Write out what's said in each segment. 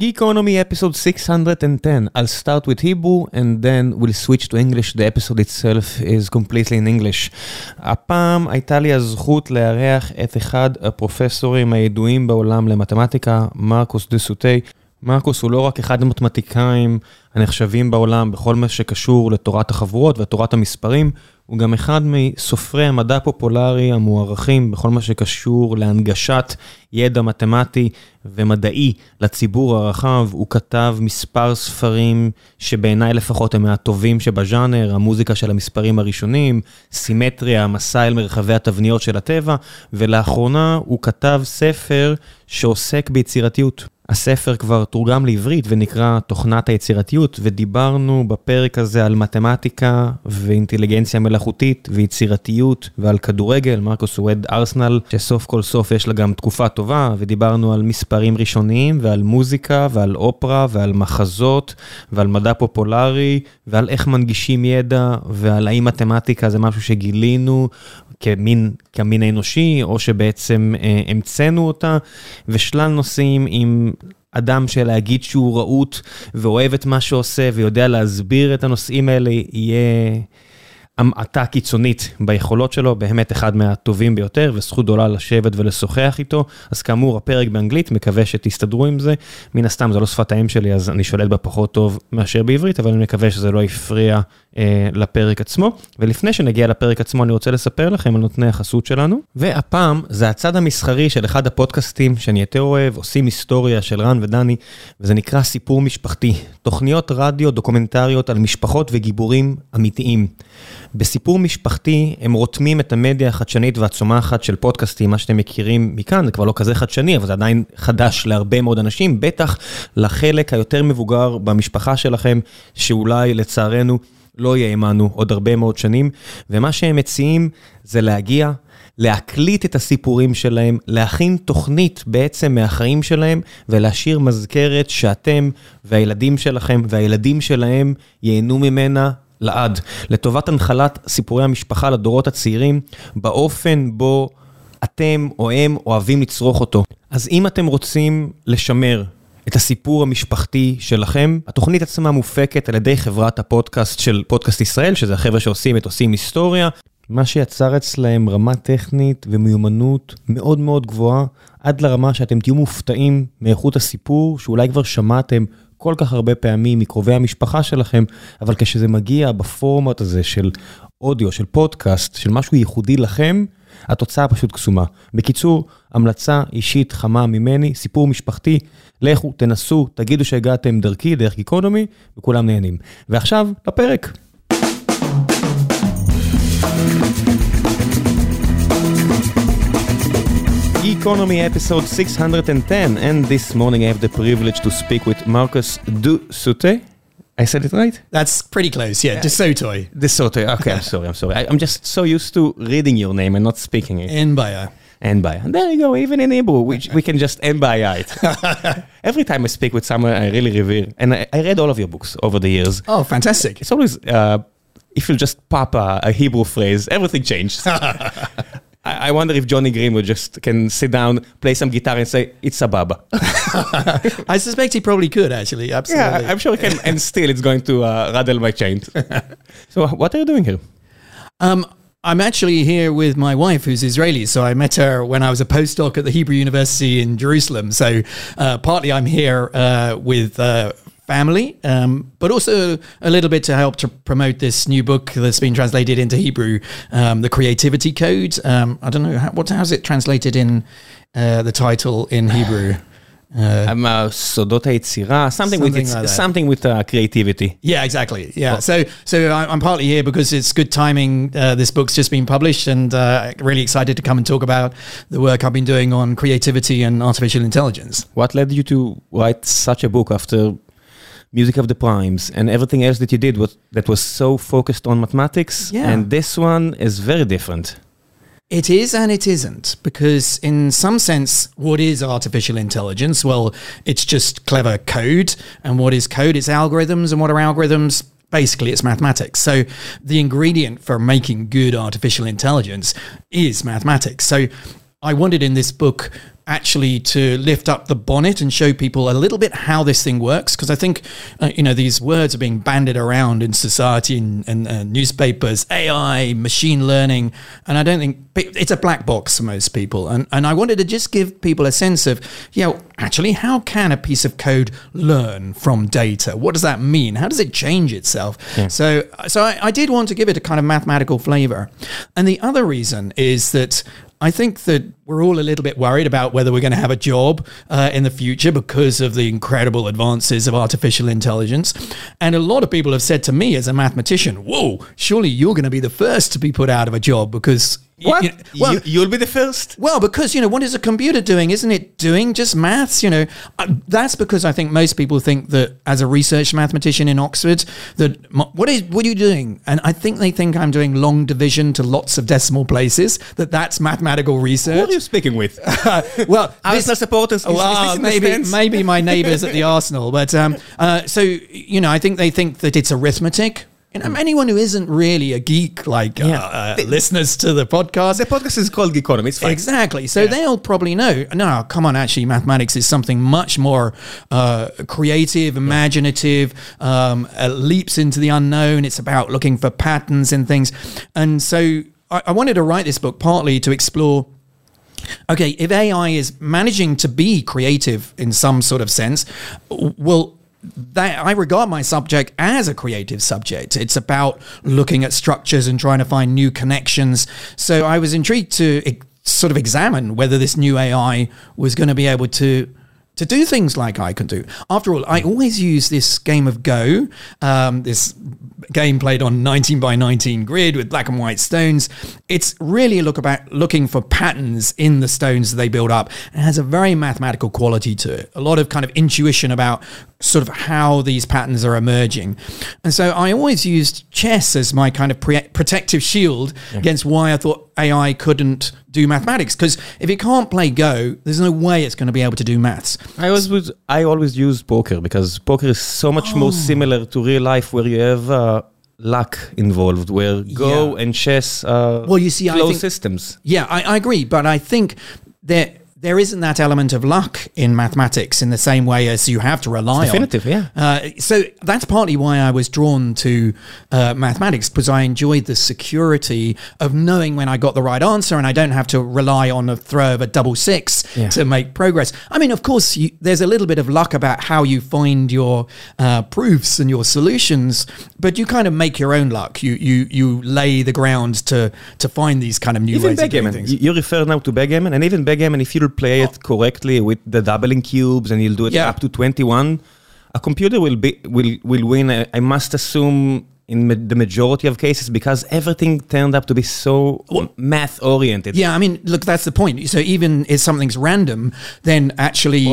Geekonomy episode 610. I'll start with Hebrew and then we'll switch to English. The episode itself is completely in English. הפעם הייתה לי הזכות לארח את אחד הפרופסורים הידועים בעולם למתמטיקה, מרקוס דה סוטי. מרקוס הוא לא רק אחד המתמטיקאים הנחשבים בעולם בכל מה שקשור לתורת החבורות ותורת המספרים, הוא גם אחד מסופרי המדע הפופולרי המוערכים בכל מה שקשור להנגשת ידע מתמטי ומדעי לציבור הרחב. הוא כתב מספר ספרים שבעיניי לפחות הם מהטובים שבז'אנר, המוזיקה של המספרים הראשונים, סימטריה, המסע אל מרחבי התבניות של הטבע, ולאחרונה הוא כתב ספר שעוסק ביצירתיות. הספר כבר תורגם לעברית ונקרא תוכנת היצירתיות, ודיברנו בפרק הזה על מתמטיקה ואינטליגנציה מלאכותית ויצירתיות ועל כדורגל. מרקוס הוא אוהד ארסנל, שסוף כל סוף יש לה גם תקופה טובה, ודיברנו על מספרים ראשוניים ועל מוזיקה ועל אופרה ועל מחזות ועל מדע פופולרי ועל איך מנגישים ידע ועל האם מתמטיקה זה משהו שגילינו כמין האנושי, או שבעצם המצאנו אותה, ושלל נושאים עם אדם שלהגיד שהוא ראות ואוהב את מה שעושה ויודע להסביר את הנושאים האלה, יהיה המעטה קיצונית ביכולות שלו, באמת אחד מהטובים ביותר, וזכות גדולה לשבת ולשוחח איתו. אז כאמור, הפרק באנגלית, מקווה שתסתדרו עם זה. מן הסתם, זה לא שפת האם שלי, אז אני שולט בה פחות טוב מאשר בעברית, אבל אני מקווה שזה לא יפריע לפרק עצמו. ולפני שנגיע לפרק עצמו, אני רוצה לספר לכם על נותני החסות שלנו. והפעם, זה הצד המסחרי של אחד הפודקאסטים שאני יותר אוהב, עושים היסטוריה של רן ודני, וזה נקרא סיפור משפחתי. תוכניות רדיו, דוקומנטריות על משפחות וגיבורים אמיתיים. בסיפור משפחתי הם רותמים את המדיה החדשנית והצומחת של פודקאסטים, מה שאתם מכירים מכאן, זה כבר לא כזה חדשני, אבל זה עדיין חדש להרבה מאוד אנשים, בטח לחלק היותר מבוגר במשפחה שלכם, שאולי לצערנו לא יאמנו עוד הרבה מאוד שנים, ומה שהם מציעים זה להגיע, להקליט את הסיפורים שלהם, להכין תוכנית בעצם מהחיים שלהם, ולהשאיר מזכרת שאתם והילדים שלכם והילדים שלהם ייהנו ממנה, לעד, לטובת הנחלת סיפורי המשפחה לדורות הצעירים, באופן בו אתם או הם אוהבים לצרוך אותו. אז אם אתם רוצים לשמר את הסיפור המשפחתי שלכם, התוכנית עצמה מופקת על ידי חברת הפודקאסט של פודקאסט ישראל, שזה החבר'ה שעושים את עושים היסטוריה, מה שיצר אצלהם רמה טכנית ומיומנות מאוד מאוד גבוהה, עד לרמה שאתם תהיו מופתעים מאיכות הסיפור, שאולי כבר שמעתם כל כך הרבה פעמים מקרובי המשפחה שלכם, אבל כשזה מגיע בפורמט הזה של אודיו, של פודקאסט, של משהו ייחודי לכם, התוצאה פשוט קסומה. בקיצור, המלצה אישית חמה ממני, סיפור משפחתי, לכו, תנסו, תגידו שהגעתם דרכי, דרך גיקונומי, וכולם נהנים. ועכשיו, לפרק. Economy episode 610, and this morning I have the privilege to speak with Marcus de Sautoy. I said it right? That's pretty close, yeah. De Sautoy. De Sautoy, okay, I'm sorry. I'm just so used to reading your name and not speaking it. Enbaya. And there you go, even in Hebrew, we can just Enbaya it. Every time I speak with someone I really revere, and I read all of your books over the years. Oh, fantastic. It's always, if you just pop a Hebrew phrase, everything changes. I wonder if Johnny Greenwood just can sit down, play some guitar and say, it's a baba. I suspect he probably could, actually. Absolutely. Yeah, I'm sure he can. And still it's going to rattle my chains. So what are you doing here? I'm actually here with my wife, who's Israeli. So I met her when I was a postdoc at the Hebrew University in Jerusalem. So partly I'm here with family, but also a little bit to help to promote this new book that's been translated into Hebrew, The Creativity Code. I don't know, how's it translated in the title in Hebrew? Sodot HaYetzira, something with creativity. Yeah, exactly. Yeah. Oh. So I'm partly here because it's good timing. This book's just been published and really excited to come and talk about the work I've been doing on creativity and artificial intelligence. What led you to write such a book after Music of the Primes and everything else that you did that was so focused on mathematics? Yeah. And this one is very different. It is and it isn't, because in some sense, what is artificial intelligence? Well, it's just clever code. And what is code? It's algorithms. And what are algorithms? Basically, it's mathematics. So the ingredient for making good artificial intelligence is mathematics. So I wanted in this book actually to lift up the bonnet and show people a little bit how this thing works, because I think, you know, these words are being bandied around in society and newspapers, AI, machine learning, and I don't think it's a black box for most people. And I wanted to just give people a sense of, yeah, you know, actually, how can a piece of code learn from data? What does that mean? How does it change itself? Yeah. So I did want to give it a kind of mathematical flavor. And the other reason is that I think that we're all a little bit worried about whether we're going to have a job in the future because of the incredible advances of artificial intelligence. And a lot of people have said to me as a mathematician, whoa, surely you're going to be the first to be put out of a job because... What? You'll be the first? Well, because, you know, what is a computer doing? Isn't it doing just maths? You know, that's because I think most people think that as a research mathematician in Oxford, that what are you doing? And I think they think I'm doing long division to lots of decimal places, that's mathematical research. What are you speaking with? Well, Arsenal supporters. Well, maybe my neighbours at the Arsenal. But so, you know, I think they think that it's arithmetic. You know, anyone who isn't really a geek, like listeners to the podcast. The podcast is called Geekonomy. It's fine. Exactly. So they'll probably know, no, come on, actually, mathematics is something much more creative, imaginative, leaps into the unknown. It's about looking for patterns and things. And so I wanted to write this book partly to explore, okay, if AI is managing to be creative in some sort of sense, well, that I regard my subject as a creative subject. It's about looking at structures and trying to find new connections. So I was intrigued to sort of examine whether this new AI was going to be able to do things like I can do. After all, I always use this game of Go, this game played on 19 by 19 grid with black and white stones. It's really looking for patterns in the stones that they build up. It has a very mathematical quality to it. A lot of kind of intuition about sort of how these patterns are emerging. And so I always used chess as my kind of protective shield against why I thought AI couldn't do mathematics, because if it can't play Go, there's no way it's going to be able to do maths. I always use poker, because poker is so much more similar to real life, where you have luck involved, where Go and chess are closed systems. Yeah, I agree, but I think that there isn't that element of luck in mathematics in the same way as you have to rely on. It's definitive, so that's partly why I was drawn to mathematics, because I enjoyed the security of knowing when I got the right answer and I don't have to rely on the throw of a double six to make progress. I mean, of course, there's a little bit of luck about how you find your proofs and your solutions, but you kind of make your own luck. You lay the ground to find these kind of new ways of doing things. You refer now to backgammon, and even backgammon, if you play it correctly with the doubling cubes, and you'll do it up to 21. A computer will win. I must assume in the majority of cases, because everything turned up to be so math oriented. Yeah, I mean, look, that's the point. So even if something's random, then actually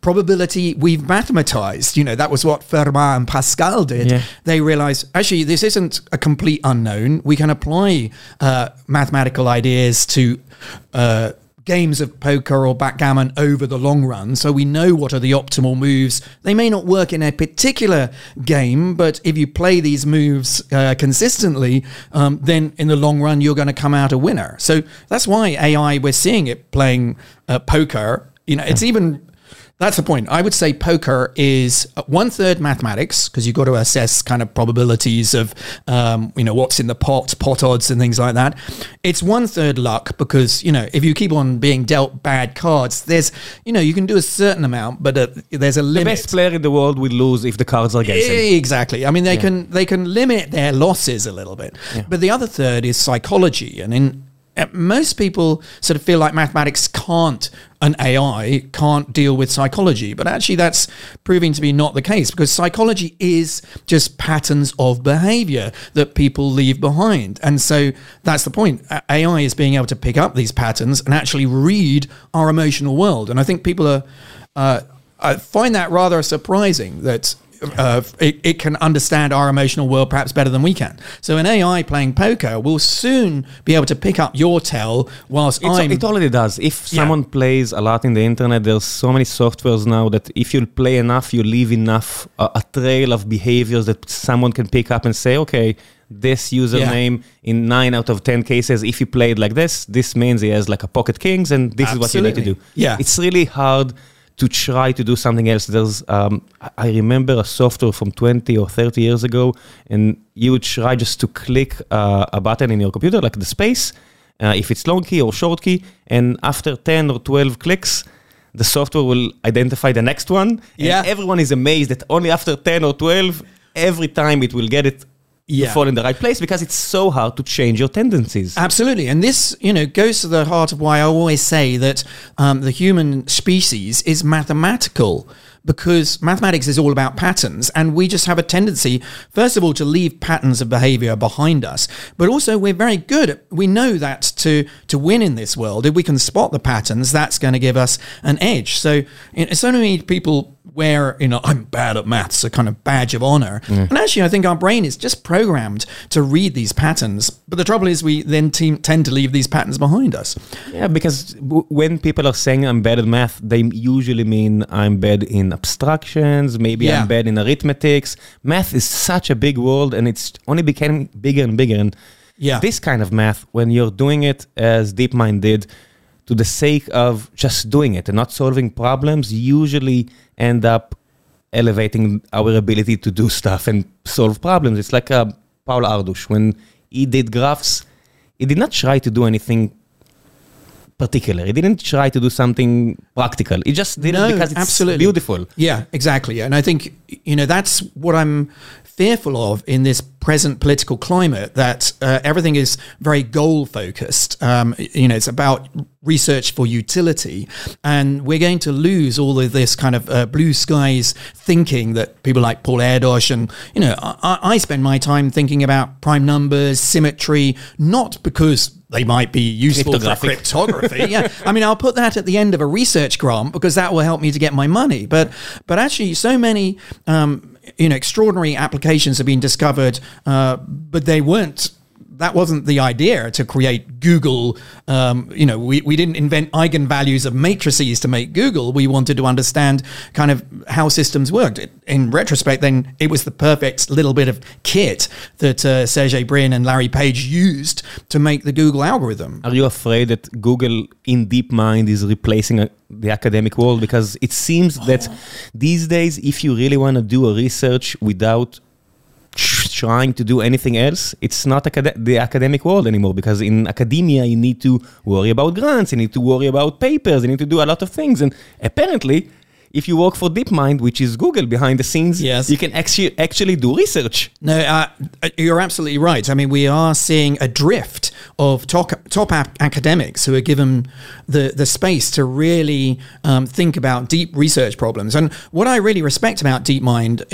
probability we've mathematized. You know, that was what Fermat and Pascal did. Yeah. They realized, actually, this isn't a complete unknown. We can apply mathematical ideas to games of poker or backgammon over the long run, so we know what are the optimal moves. They may not work in a particular game, but if you play these moves consistently, then in the long run you're going to come out a winner. So that's why AI, we're seeing it playing poker. You know, it's even... That's the point. I would say poker is 1/3 mathematics, because you've got to assess kind of probabilities of, you know, what's in the pot, pot odds and things like that. It's 1/3 luck, because, you know, if you keep on being dealt bad cards, there's, you know, you can do a certain amount, but there's a limit. The best player in the world will lose if the cards are against him. Exactly. I mean, they can limit their losses a little bit. Yeah. But the other third is psychology. And most people sort of feel like mathematics can't deal with psychology, but actually that's proving to be not the case, because psychology is just patterns of behavior that people leave behind. And so that's the point. AI is being able to pick up these patterns and actually read our emotional world. And I think people I find that rather surprising, that it can understand our emotional world perhaps better than we can. So an AI playing poker will soon be able to pick up your tell whilst it already does. If someone plays a lot in the internet, there's so many softwares now that if you play enough, you leave enough, a trail of behaviors that someone can pick up and say, okay, this username in 9 out of 10 cases. If he played like this, this means he has like a pocket kings, and this is what you need to do. Yeah. It's really hard to try to do something else. There's, I remember a software from 20 or 30 years ago, and you would try just to click a button in your computer, like the space, if it's long key or short key, and after 10 or 12 clicks, the software will identify the next one, and everyone is amazed that only after 10 or 12, every time it will get it to fall in the right place, because it's so hard to change your tendencies. Absolutely. And this, you know, goes to the heart of why I always say that the human species is mathematical, because mathematics is all about patterns, and we just have a tendency, first of all, to leave patterns of behavior behind us, but also we're very good at, we know that to win in this world, if we can spot the patterns, that's going to give us an edge. So, you know, so many people wear, you know, I'm bad at maths, a kind of badge of honor. And actually, I think our brain is just programmed to read these patterns, but the trouble is we then tend to leave these patterns behind us. Yeah, because when people are saying I'm bad at math, they usually mean I'm bad in abstractions, maybe I'm bad in arithmetics. Math is such a big world, and it's only becoming bigger and bigger. And this kind of math, when you're doing it as DeepMind did, to the sake of just doing it and not solving problems, usually end up elevating our ability to do stuff and solve problems. It's like Paul Erdős. When he did graphs, he did not try to do anything particular. He didn't try to do something practical. He just did it because it's beautiful. Yeah, exactly. And I think, you know, that's what I'm fearful of in this present political climate, that everything is very goal focused. You know, it's about research for utility, and we're going to lose all of this kind of blue skies thinking that people like Paul Erdős and, you know, I spend my time thinking about prime numbers, symmetry, not because they might be useful for cryptography. I mean, I'll put that at the end of a research grant because that will help me to get my money. But actually, so many you know, extraordinary applications have been discovered, but they weren't. That wasn't the idea to create Google. You know, we didn't invent eigenvalues of matrices to make Google. We wanted to understand kind of how systems worked. In retrospect, then it was the perfect little bit of kit that Sergey Brin and Larry Page used to make the Google algorithm. Are you afraid that Google in DeepMind is replacing the academic world? Because it seems that these days, if you really want to do a research without trying to do anything else, it's not the academic world anymore, because in academia you need to worry about grants, you need to worry about papers, you need to do a lot of things. And apparently, if you work for DeepMind, which is Google behind the scenes, you can actually do research. No, you're absolutely right. I mean, we are seeing a drift of top academics who are given the space to really think about deep research problems. And what I really respect about DeepMind,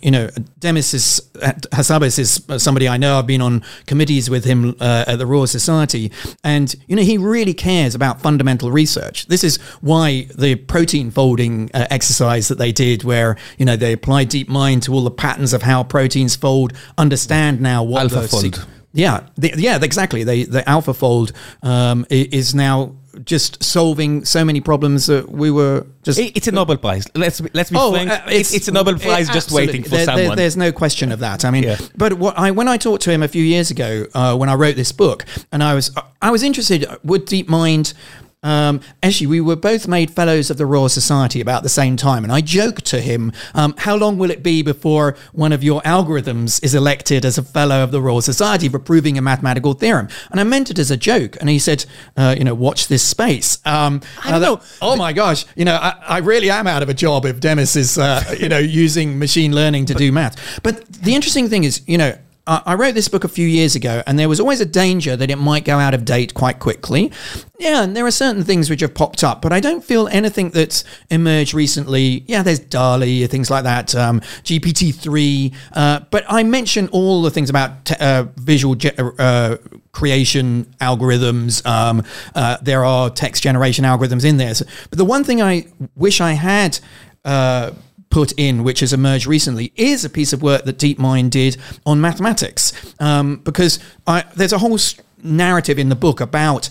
you know, Demis Hassabis is somebody I know. I've been on committees with him at the Royal Society. And, you know, he really cares about fundamental research. This is why the protein folding exercise that they did, where, you know, they applied DeepMind to all the patterns of how proteins fold, understand now what AlphaFold. Yeah, exactly. The AlphaFold is now just solving so many problems that we were just... It's a Nobel Prize. Let's be frank. It's a Nobel Prize just waiting for someone. There's no question of that. I mean, but when I talked to him a few years ago, when I wrote this book, and I was interested, would DeepMind... actually, we were both made fellows of the Royal Society about the same time, and I joked to him, how long will it be before one of your algorithms is elected as a fellow of the Royal Society for proving a mathematical theorem? And I meant it as a joke, and he said, you know, watch this space. I don't know. Oh my gosh, you know, I really am out of a job if Demis is, you know, using machine learning to do math. But the interesting thing is, you know, I wrote this book a few years ago, and there was always a danger that it might go out of date quite quickly. Yeah, and there are certain things which have popped up, but I don't feel anything that's emerged recently. Yeah, there's DALL-E, things like that, GPT-3. But I mention all the things about visual creation algorithms. There are text generation algorithms in there. So, but the one thing I wish I had... put in, which has emerged recently, is a piece of work that DeepMind did on mathematics. Because there's a whole narrative in the book about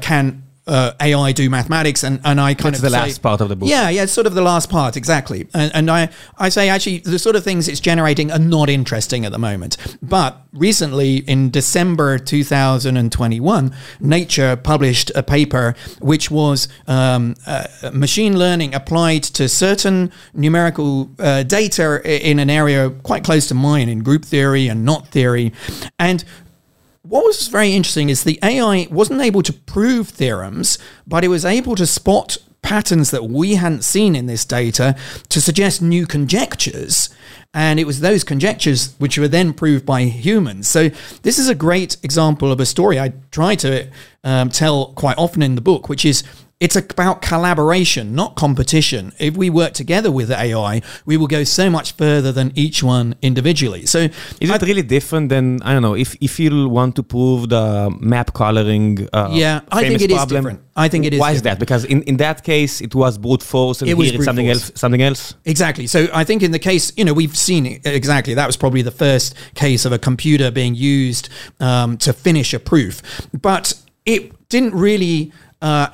can AI do mathematics, and I kind of the last part of the book. Yeah, it's sort of the last part, exactly. And I say actually the sort of things it's generating are not interesting at the moment. But recently, in December 2021, Nature published a paper which was machine learning applied to certain numerical data in an area quite close to mine, in group theory and knot theory. And what was very interesting is the AI wasn't able to prove theorems, but it was able to spot patterns that we hadn't seen in this data to suggest new conjectures. And it was those conjectures which were then proved by humans. So this is a great example of a story I try to tell quite often in the book, which is it's about collaboration, not competition. If we work together with the AI, we will go so much further than each one individually. So is it really different than, I don't know, if you want to prove the map coloring I think it problem, is different. I think it is. Why is that? Because in that case, it was brute force, and here it's something else. Exactly. So I think in the case, we've seen it, exactly. That was probably the first case of a computer being used to finish a proof. But it didn't really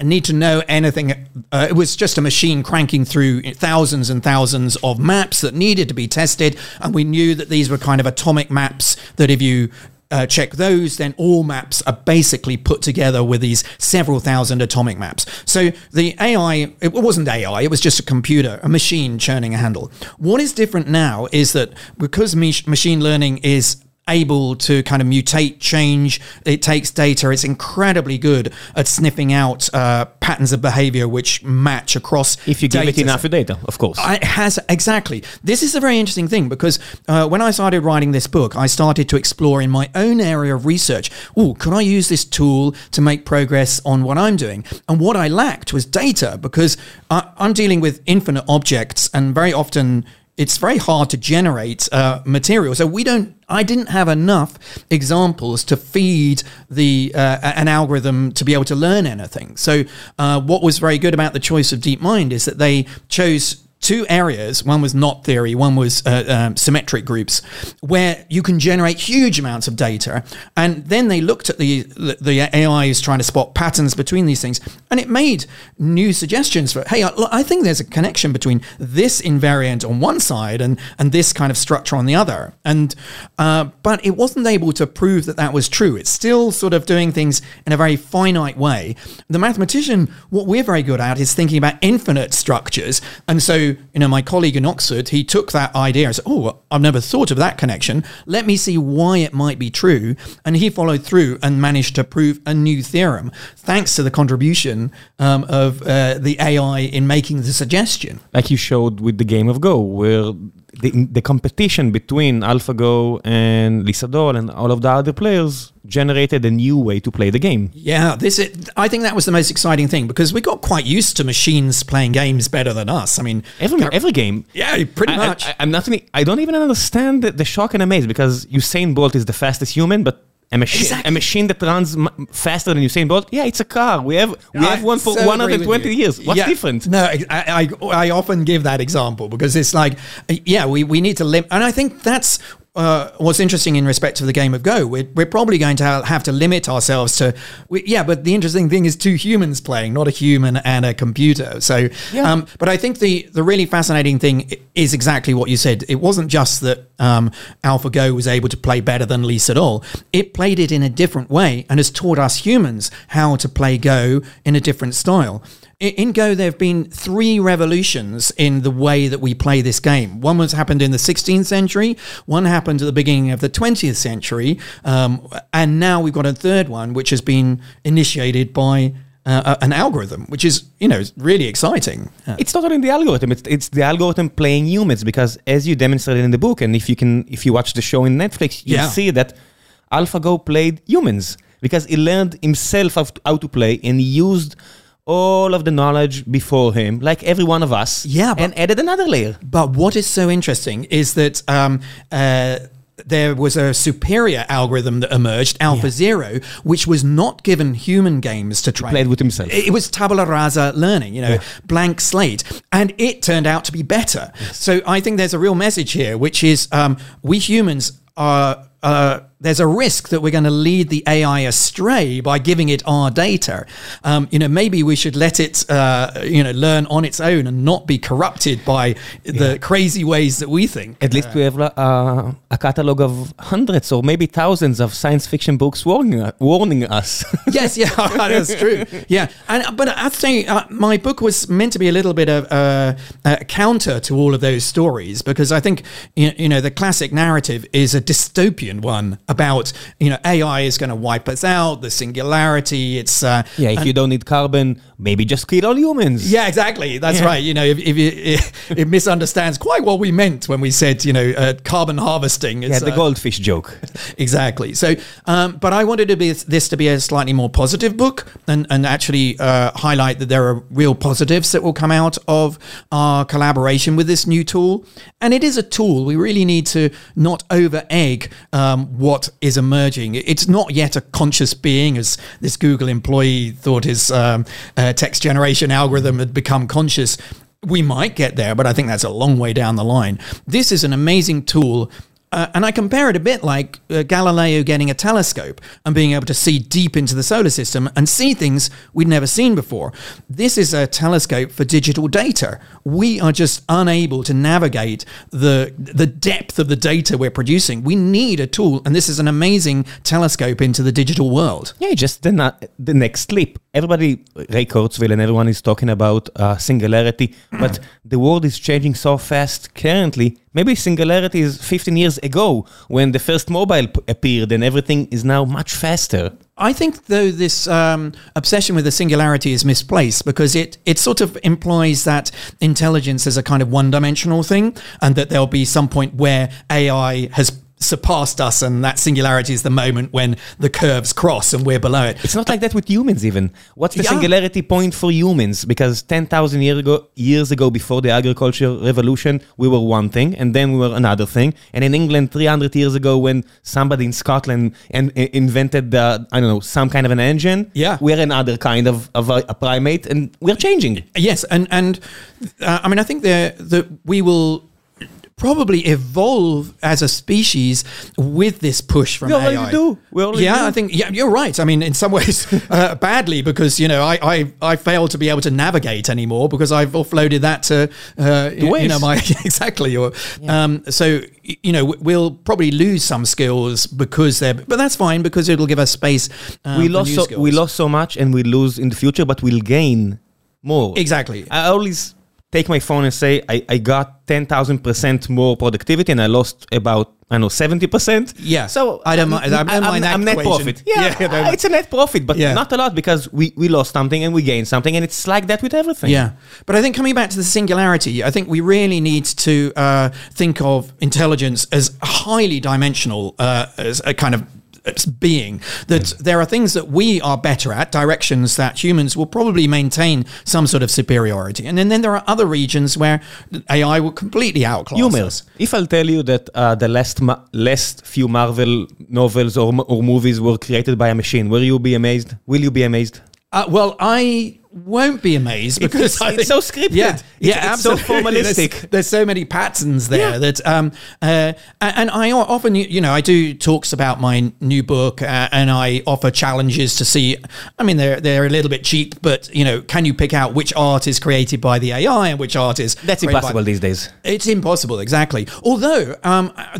need to know anything. It was just a machine cranking through thousands and thousands of maps that needed to be tested, and we knew that these were kind of atomic maps that if you check those, then all maps are basically put together with these several thousand atomic maps. So the AI, it wasn't AI, it was just a computer, a machine churning a handle. What is different now is that because machine learning is able to kind of mutate, change, it takes data, it's incredibly good at sniffing out patterns of behavior which match across if you give it enough data, of course. It has, exactly. This is a very interesting thing, because when I started writing this book, I started to explore in my own area of research, could I use this tool to make progress on what I'm doing? And what I lacked was data, because I'm dealing with infinite objects, and very often it's very hard to generate material. So I didn't have enough examples to feed an algorithm to be able to learn anything. So what was very good about the choice of DeepMind is that they chose two areas. One was knot theory, one was symmetric groups, where you can generate huge amounts of data. And then they looked at the AI is trying to spot patterns between these things, and it made new suggestions for, hey, I think there's a connection between this invariant on one side and this kind of structure on the other. And but it wasn't able to prove that was true. It's still sort of doing things in a very finite way. The mathematician, what we're very good at is thinking about infinite structures. And so my colleague in Oxford, he took that idea and said, I've never thought of that connection. Let me see why it might be true. And he followed through and managed to prove a new theorem, thanks to the contribution of the AI in making the suggestion. Like you showed with the game of Go, where the competition between AlphaGo and Lee Sedol and all of the other players generated a new way to play the game. Yeah, I think that was the most exciting thing, because we got quite used to machines playing games better than us. I mean, every game. Yeah, pretty much. I don't even understand the shock and amaze, because Usain Bolt is the fastest human, but a machine that runs faster than Usain Bolt. Yeah, it's a car. We have one for 120 years. What's different? No, I often give that example, because it's like, we need to limit. And I think that's what's interesting in respect to the game of Go. We're probably going to have to limit ourselves to, but the interesting thing is two humans playing, not a human and a computer. So, but I think the really fascinating thing is exactly what you said. It wasn't just that AlphaGo was able to play better than Lee Sedol. It played it in a different way and has taught us humans how to play Go in a different style. In Go, there have been three revolutions in the way that we play this game. One happened in the 16th century, one happened at the beginning of the 20th century, and now we've got a third one, which has been initiated by an algorithm, which is, really exciting. It's not only the algorithm, it's the algorithm playing humans, because as you demonstrated in the book, and if you watch the show in Netflix, you see that AlphaGo played humans, because he learned himself how to play, and he used all of the knowledge before him, like every one of us, and added another layer. But what is so interesting is that there was a superior algorithm that emerged, AlphaZero, which was not given human games to try. He played with himself. It was tabula rasa learning, blank slate. And it turned out to be better. Yes. So I think there's a real message here, which is we humans are there's a risk that we're going to lead the AI astray by giving it our data. Maybe we should let it, learn on its own and not be corrupted by the crazy ways that we think. At least we have a catalog of hundreds or maybe thousands of science fiction books warning us. Yes, yeah, that's true. Yeah, but I think my book was meant to be a little bit of a counter to all of those stories, because I think the classic narrative is a dystopian one about AI is going to wipe us out, the singularity. It's if you don't need carbon, maybe just kill all humans. Yeah, exactly. That's right. It misunderstands quite what we meant when we said carbon harvesting. It's, the goldfish joke. Exactly. So, but I wanted this to be a slightly more positive book and actually highlight that there are real positives that will come out of our collaboration with this new tool. And it is a tool. We really need to not over-egg what is emerging. It's not yet a conscious being, as this Google employee thought his text generation algorithm had become conscious. We might get there, but I think that's a long way down the line. This is an amazing tool. And I compare it a bit like Galileo getting a telescope and being able to see deep into the solar system and see things we'd never seen before. This is a telescope for digital data. We are just unable to navigate the depth of the data we're producing. We need a tool, and this is an amazing telescope into the digital world. Yeah, just the next leap. Everybody, Ray Kurzweil and everyone is talking about singularity, but the world is changing so fast currently. Maybe singularity is 15 years ago when the first mobile appeared, and everything is now much faster. I think, though, this obsession with the singularity is misplaced, because it sort of implies that intelligence is a kind of one-dimensional thing, and that there'll be some point where AI has surpassed us, and that singularity is the moment when the curves cross and we're below it. It's not like that with humans even. What's the singularity point for humans? Because 10,000 years ago, before the agricultural revolution, we were one thing, and then we were another thing. And in England, 300 years ago, when somebody in Scotland invented some kind of an engine, we're another kind of a primate, and we're changing. Yes, and I think that we will probably evolve as a species with this push from AI. We already do. I think you're right. I mean, in some ways badly, because I fail to be able to navigate anymore because I've offloaded that to exactly. We'll probably lose some skills but that's fine, because it'll give us space. We lost so much, and we lose in the future, but we'll gain more. Exactly. I always take my phone and say, I got 10,000% more productivity and I lost about, 70%. Yeah. So I don't mind. I'm net profit. Yeah, it's a net profit, but not a lot, because we lost something and we gained something, and it's like that with everything. Yeah. But I think, coming back to the singularity, I think we really need to think of intelligence as highly dimensional, as a kind of being, that there are things that we are better at, directions that humans will probably maintain some sort of superiority, and then there are other regions where AI will completely outclass humans. If I'll tell you that the last few Marvel novels or movies were created by a machine, will you be amazed? Well, I won't be amazed, because it's so scripted. It's absolutely. So formalistic. There's so many patterns there that and I often, I do talks about my new book, and I offer challenges to see. I mean, they're a little bit cheap, but can you pick out which art is created by the AI and which art is? That's impossible these days. It's impossible, exactly. Although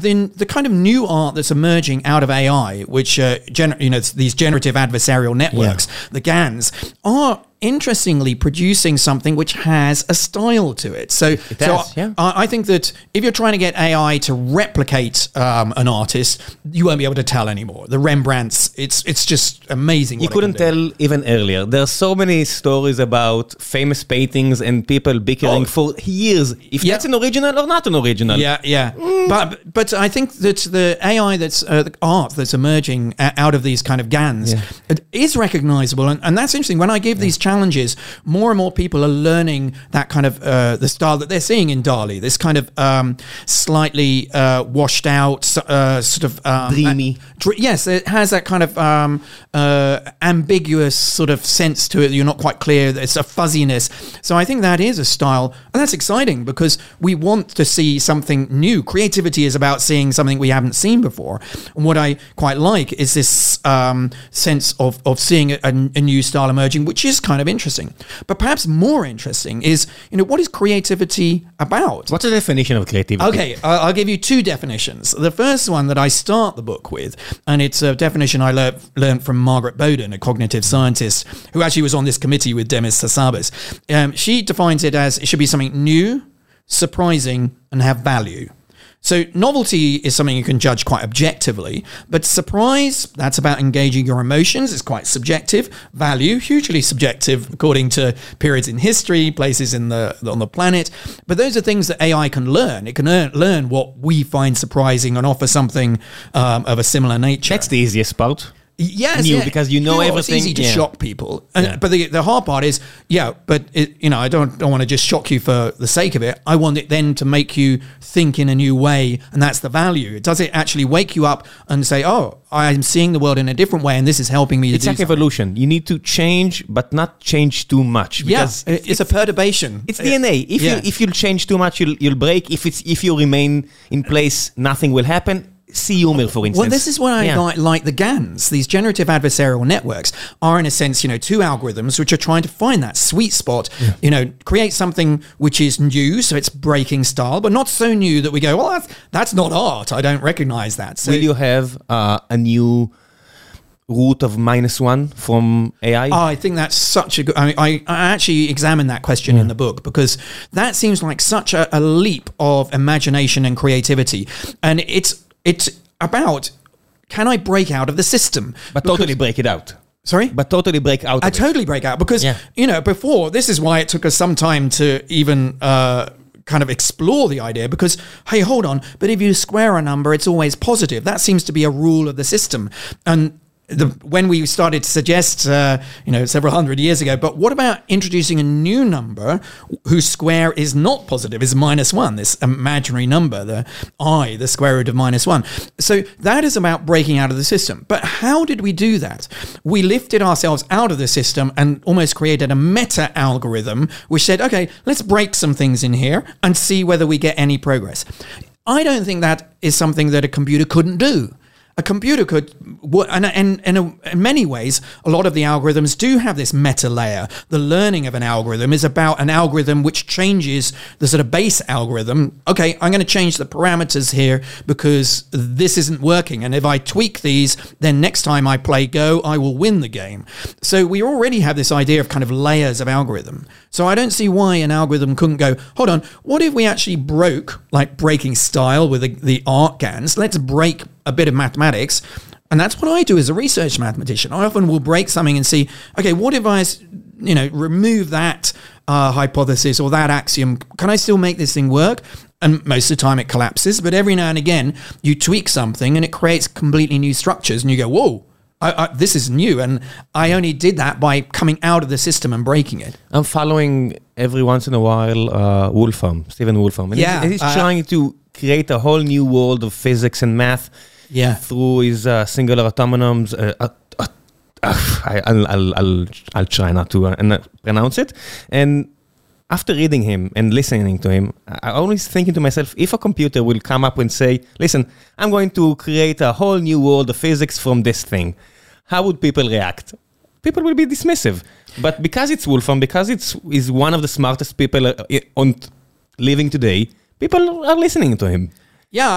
then the kind of new art that's emerging out of AI, which these generative adversarial networks, the GANs, are interestingly producing something which has a style to it. I think that if you're trying to get AI to replicate an artist, you won't be able to tell anymore. The Rembrandts, it's just amazing. You couldn't tell even earlier. There are so many stories about famous paintings and people bickering for years, if that's an original or not an original. But I think that the AI that's the art that's emerging out of these kind of GANs is recognizable, and that's interesting. When I give these challenges, more and more people are learning that kind of the style that they're seeing in Dali, this kind of slightly washed out sort of dreamy. Yes, it has that kind of ambiguous sort of sense to it. You're not quite clear. It's a fuzziness. So I think that is a style, and that's exciting, because we want to see something new created. creativity is about seeing something we haven't seen before. And what I quite like is this sense of seeing a new style emerging, which is kind of interesting. But perhaps more interesting is, you know, what is creativity about? What's the definition of creativity? Okay, I'll give you two definitions. The first one that I start the book with, and it's a definition I learned from Margaret Bowden, a cognitive scientist who actually was on this committee with Demis Hassabis. She defines it as it should be something new, surprising, and have value. So novelty is something you can judge quite objectively, but surprise, that's about engaging your emotions. It's quite subjective. Value, hugely subjective according to periods in history, places in on the planet. But those are things that AI can learn. It can learn what we find surprising and offer something of a similar nature. That's the easiest part. Yes, new, yeah. Because you know everything. It's easy to shock people, but the hard part is, I don't want to just shock you for the sake of it. I want it then to make you think in a new way, and that's the value. Does it actually wake you up and say, "Oh, I'm seeing the world in a different way, and this is helping me"? It's like evolution. You need to change, but not change too much. Because it's a perturbation. It's DNA. If you change too much, you'll break. If you remain in place, nothing will happen. CUMIL, for instance. Well, this is why I like the GANs. These generative adversarial networks are, in a sense, two algorithms which are trying to find that sweet spot, create something which is new, so it's breaking style, but not so new that we go, well, that's not art. I don't recognize that. So, will you have a new root of -1 from AI? Oh, I think that's such a good... I mean, I actually examined that question in the book, because that seems like such a leap of imagination and creativity. And it's about, can I break out of the system? Totally break it out. Sorry? But totally break out. Totally break out, because, before, this is why it took us some time to even... kind of explore the idea, because, hey, hold on, but if you square a number, it's always positive. That seems to be a rule of the system. And when we started to suggest, several hundred years ago, but what about introducing a new number whose square is not positive, is -1, this imaginary number, the square root of -1. So that is about breaking out of the system. But how did we do that? We lifted ourselves out of the system and almost created a meta algorithm, which said, okay, let's break some things in here and see whether we get any progress. I don't think that is something that a computer couldn't do. A computer could, and in many ways, a lot of the algorithms do have this meta layer. The learning of an algorithm is about an algorithm which changes the sort of base algorithm. Okay, I'm going to change the parameters here because this isn't working. And if I tweak these, then next time I play Go, I will win the game. So we already have this idea of kind of layers of algorithm. So I don't see why an algorithm couldn't go, hold on, what if we actually broke, like breaking style with the art GANs? Let's break a bit of mathematics. And that's what I do as a research mathematician. I often will break something and see, okay, what if I, remove that hypothesis or that axiom? Can I still make this thing work? And most of the time it collapses. But every now and again, you tweak something and it creates completely new structures. And you go, whoa, this is new. And I only did that by coming out of the system and breaking it. I'm following every once in a while Wolfram, Stephen Wolfram. And he's trying to create a whole new world of physics and math through his singular autonomous. I'll try not to pronounce it. And after reading him and listening to him, I always thinking to myself, if a computer will come up and say, listen, I'm going to create a whole new world of physics from this thing, how would people react? People will be dismissive. But because it's Wolfram, because he's one of the smartest people on living today, people are listening to him. Yeah,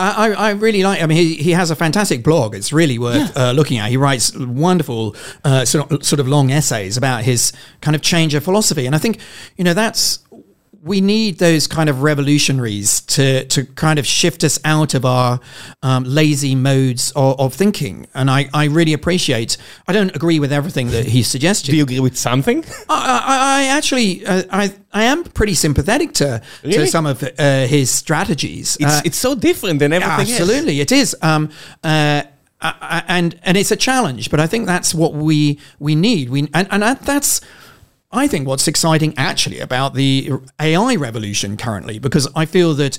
I really like. I mean, he has a fantastic blog. It's really worth looking at. He writes wonderful sort of long essays about his kind of change of philosophy, and I think that's. We need those kind of revolutionaries to kind of shift us out of our lazy modes of thinking. And I really appreciate, I don't agree with everything that he suggested. Do you agree with something? I actually am pretty sympathetic to some of his strategies. It's so different than everything else. Absolutely, it is. And it's a challenge, but I think that's what we need. That's... I think what's exciting actually about the AI revolution currently, because I feel that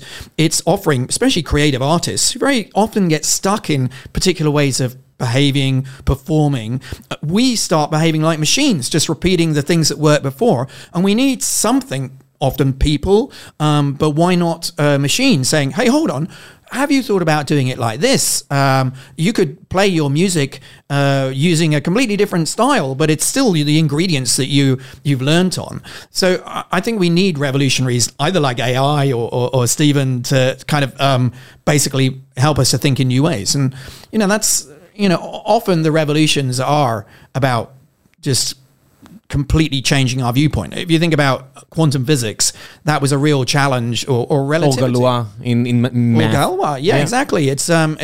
it's offering, especially creative artists who very often get stuck in particular ways of behaving, performing, we start behaving like machines, just repeating the things that worked before. And we need something, often people, but why not a machine saying, hey, hold on, have you thought about doing it like this? You could play your music using a completely different style, but it's still the ingredients that you've learnt on. So I think we need revolutionaries, either like AI or Stephen, to kind of basically help us to think in new ways. And, you know, that's, you know, often the revolutions are about just completely changing our viewpoint. If you think about quantum physics, that was a real challenge, or relativity. Or Galois in math. Or Galois, yeah, exactly. It's but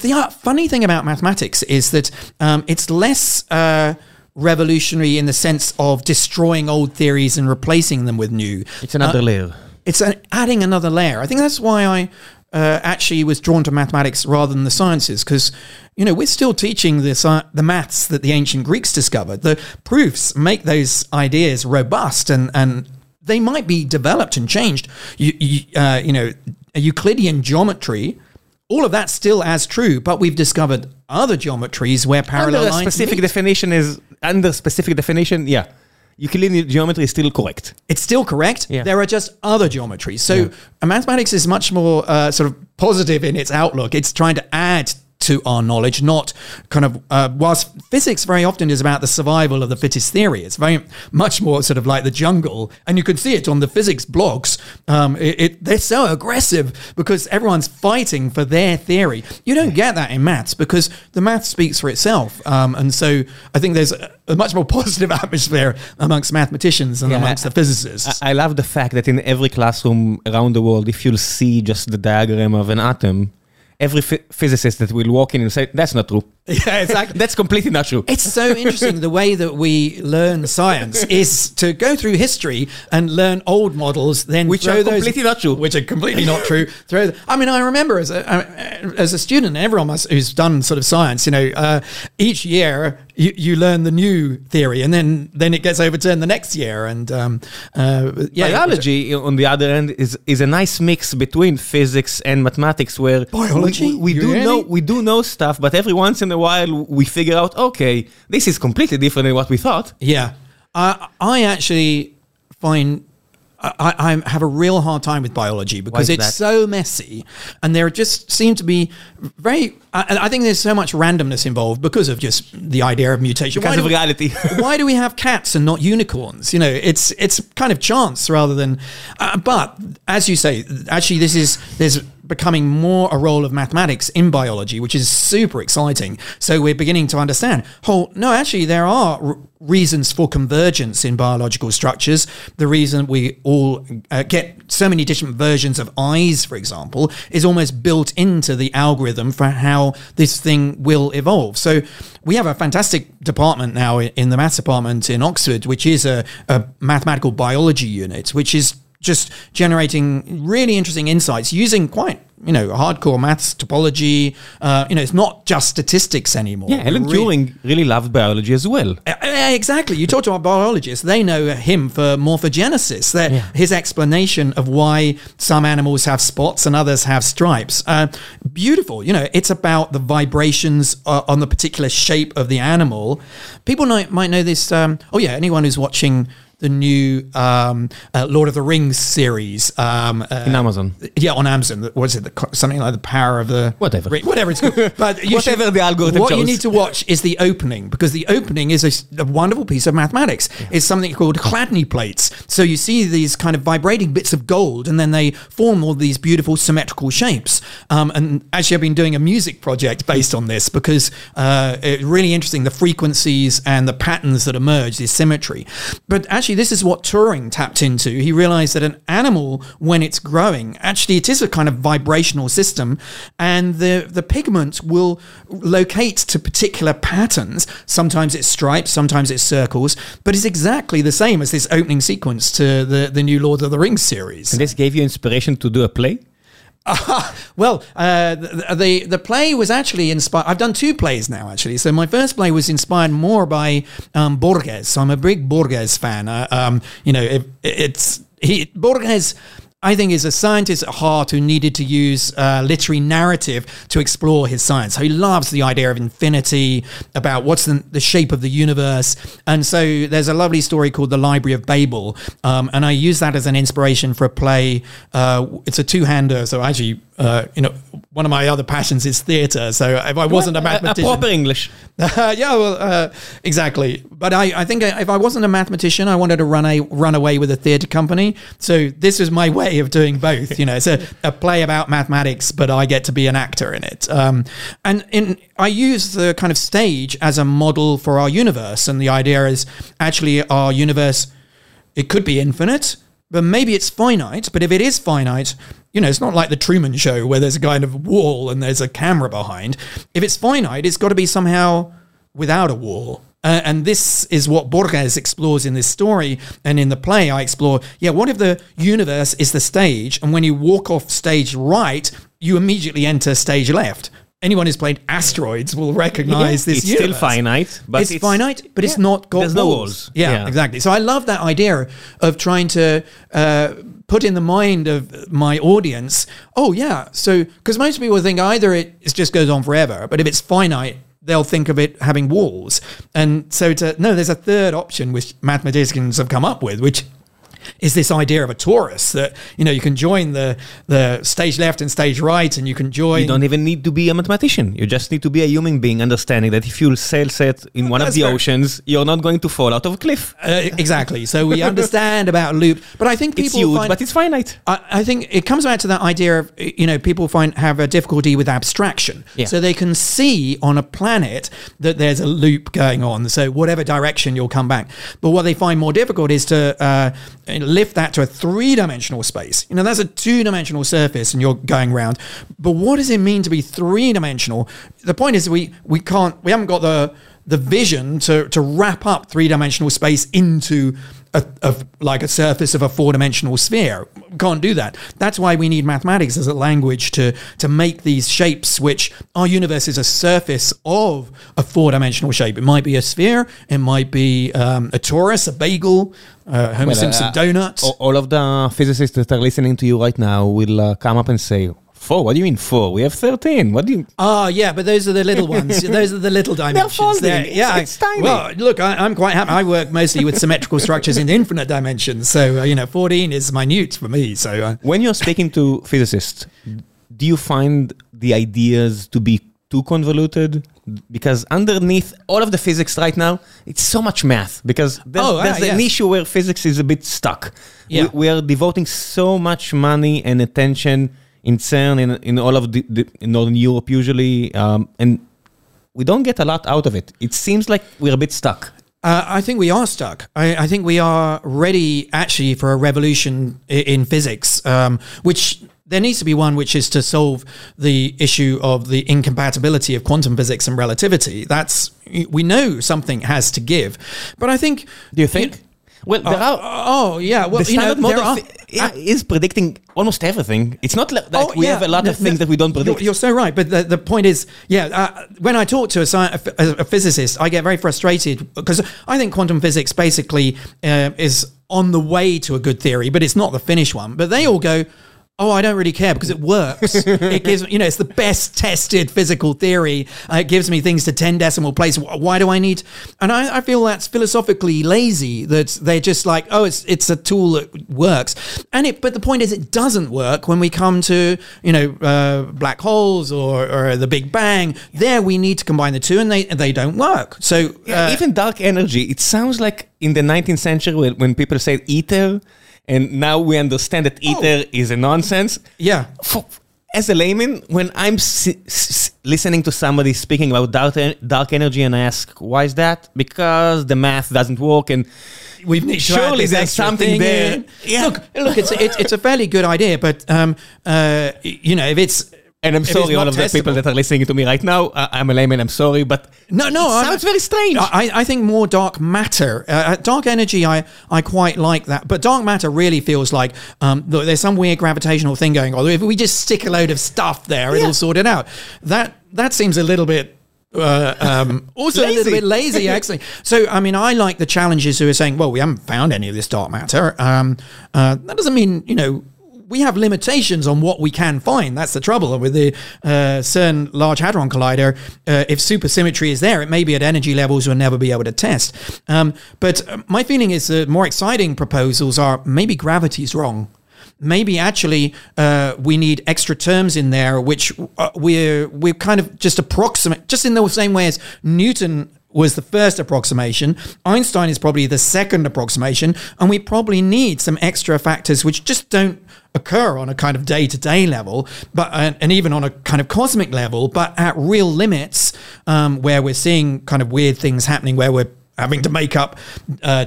the funny thing about mathematics is that it's less revolutionary in the sense of destroying old theories and replacing them with new. It's another layer. It's adding another layer. I think that's why I actually was drawn to mathematics rather than the sciences, because, you know, we're still teaching the maths that the ancient Greeks discovered. The proofs make those ideas robust, and they might be developed and changed. You know, Euclidean geometry, all of that's still as true, but we've discovered other geometries where parallel lines under specific definition, yeah. Euclidean geometry is still correct. It's still correct. Yeah. There are just other geometries. So mathematics is much more sort of positive in its outlook. It's trying to add to our knowledge, not kind of, whilst physics very often is about the survival of the fittest theory, it's very much more sort of like the jungle, and you can see it on the physics blogs. They're so aggressive because everyone's fighting for their theory. You don't get that in maths because the maths speaks for itself. And so I think there's a much more positive atmosphere amongst mathematicians and amongst the physicists. I love the fact that in every classroom around the world, if you'll see just the diagram of an atom, every physicist that will walk in and say, that's not true. Yeah, exactly. That's completely not true. It's so interesting. The way that we learn science is to go through history and learn old models, then which are completely not true. Which are completely not true. I mean, I remember as a student, everyone who's done sort of science, you know, each year you learn the new theory, and then it gets overturned the next year. And biology, on the other end, is a nice mix between physics and mathematics, where we do know stuff, but every once in a while we figure out, okay, this is completely different than what we thought. Yeah. I actually find I have a real hard time with biology because it's so messy, and there just seem to be very... I think there's so much randomness involved because of just the idea of mutation. Because of reality. Why do we have cats and not unicorns? You know, it's kind of chance rather than... but as you say, actually there's becoming more a role of mathematics in biology, which is super exciting. So we're beginning to understand, there are reasons for convergence in biological structures. The reason we all get so many different versions of eyes, for example, is almost built into the algorithm for how this thing will evolve. So we have a fantastic department now in the maths department in Oxford, which is a mathematical biology unit, which is just generating really interesting insights using quite, you know, hardcore maths, topology. You know, it's not just statistics anymore. Yeah, Alan Turing really loved biology as well. Exactly. You talk to our biologists, they know him for morphogenesis. His explanation of why some animals have spots and others have stripes. Beautiful. You know, it's about the vibrations on the particular shape of the animal. People might know this. Anyone who's watching the new Lord of the Rings series in Amazon. Yeah, on Amazon. Was it something like the power of the whatever it's called? But the algorithm. What you need to watch is the opening, because the opening is a wonderful piece of mathematics. Yeah. It's something called Chladni plates. So you see these kind of vibrating bits of gold, and then they form all these beautiful symmetrical shapes. And actually, I've been doing a music project based on this because it's really interesting, the frequencies and the patterns that emerge, the symmetry. But actually, this is what Turing tapped into. He realized that an animal, when it's growing, actually it is a kind of vibrational system, and the pigment will locate to particular patterns. Sometimes it's stripes, sometimes it's circles, but it's exactly the same as this opening sequence to the new Lord of the Rings series. And this gave you inspiration to do a play? The play was actually inspired. I've done two plays now, actually. So my first play was inspired more by Borges. So I'm a big Borges fan. Borges. I think is a scientist at heart who needed to use literary narrative to explore his science. So he loves the idea of infinity, about what's the shape of the universe. And so there's a lovely story called The Library of Babel. And I use that as an inspiration for a play. It's a two-hander. So actually, you know, one of my other passions is theatre. So if I wasn't a mathematician... A proper English. Yeah, well, exactly. But I think if I wasn't a mathematician, I wanted to run away with a theatre company. So this is my way of doing both. You know, it's a play about mathematics, but I get to be an actor in it. I use the kind of stage as a model for our universe. And the idea is actually our universe, it could be infinite, but maybe it's finite. But if it is finite... You know, it's not like the Truman Show where there's a kind of wall and there's a camera behind. If it's finite, it's got to be somehow without a wall. And this is what Borges explores in this story. And in the play, I explore, yeah, what if the universe is the stage? And when you walk off stage right, you immediately enter stage left. Anyone who's played Asteroids will recognize this universe. It's still finite. But it's finite, but it's not got walls. There's no walls. Yeah, exactly. So I love that idea of trying to... put in the mind of my audience, oh yeah, so, because most people think either it just goes on forever, but if it's finite, they'll think of it having walls. And so no, there's a third option which mathematicians have come up with, which is this idea of a torus, that, you know, you can join the stage left and stage right, and you can join... You don't even need to be a mathematician. You just need to be a human being, understanding that if you sail set in one of the oceans, you're not going to fall out of a cliff. Exactly. So we understand about loop, but I think people it's huge, but it's finite. I think it comes back to that idea of, you know, people have a difficulty with abstraction. Yeah. So they can see on a planet that there's a loop going on. So whatever direction, you'll come back. But what they find more difficult is to... lift that to a three-dimensional space. You know, that's a two-dimensional surface and you're going round. But what does it mean to be three-dimensional? The point is we haven't got the vision to wrap up three-dimensional space into like a surface of a four-dimensional sphere. We can't do that. That's why we need mathematics as a language to make these shapes, which our universe is a surface of a four-dimensional shape. It might be a sphere, it might be a torus, a bagel, Homer Simpson donut. All of the physicists that are listening to you right now will come up and say, four? What do you mean four? We have 13. What do you... yeah, but those are the little ones. Those are the little dimensions. It's tiny. Well, look, I'm quite happy. I work mostly with symmetrical structures in infinite dimensions. So, you know, 14 is minute for me. So when you're speaking to physicists, do you find the ideas to be too convoluted? Because underneath all of the physics right now, it's so much math, because there's an issue where physics is a bit stuck. Yeah. We are devoting so much money and attention in CERN, in all of the in Northern Europe usually, and we don't get a lot out of it. It seems like we're a bit stuck. I think we are stuck. I think we are ready, actually, for a revolution in physics, which... There needs to be one, which is to solve the issue of the incompatibility of quantum physics and relativity. We know something has to give, but I think... Do you think? Well, there are... Oh, yeah. Well, the standard model is predicting almost everything. It's not like we have a lot of things that we don't predict. You're so right. But the point is, when I talk to a physicist, I get very frustrated, because I think quantum physics basically is on the way to a good theory, but it's not the finished one. But they all go... Oh, I don't really care, because it works. It gives, you know, it's the best tested physical theory. It gives me things to 10 decimal place. Why do I need? And I feel that's philosophically lazy, that they're just like, oh, it's a tool that works. But the point is, it doesn't work when we come to, you know, black holes or the Big Bang. There we need to combine the two, and they don't work. So even dark energy, it sounds like in the 19th century when people said ether. And now we understand that ether is a nonsense. Yeah. As a layman, when I'm listening to somebody speaking about dark energy, and I ask, why is that? Because the math doesn't work, and surely there's something there. Yeah. Look, it's a fairly good idea, but you know, if it's... And I'm sorry, all of the people that are listening to me right now. I'm a layman, I'm sorry, but it sounds very strange. I think more dark matter. Dark energy, I quite like that. But dark matter really feels like there's some weird gravitational thing going on. If we just stick a load of stuff there, it'll sort it out. That seems a little bit... also lazy. A little bit lazy, actually. So, I mean, I like the challengers who are saying, well, we haven't found any of this dark matter. That doesn't mean, you know... we have limitations on what we can find. That's the trouble with the CERN Large Hadron Collider. If supersymmetry is there, it may be at energy levels we'll never be able to test. But my feeling is the more exciting proposals are maybe gravity's wrong. Maybe actually we need extra terms in there, which we're kind of just approximate, just in the same way as Newton was the first approximation. Einstein is probably the second approximation, and we probably need some extra factors which just don't occur on a kind of day-to-day level, but and even on a kind of cosmic level, but at real limits where we're seeing kind of weird things happening, where we're having to make up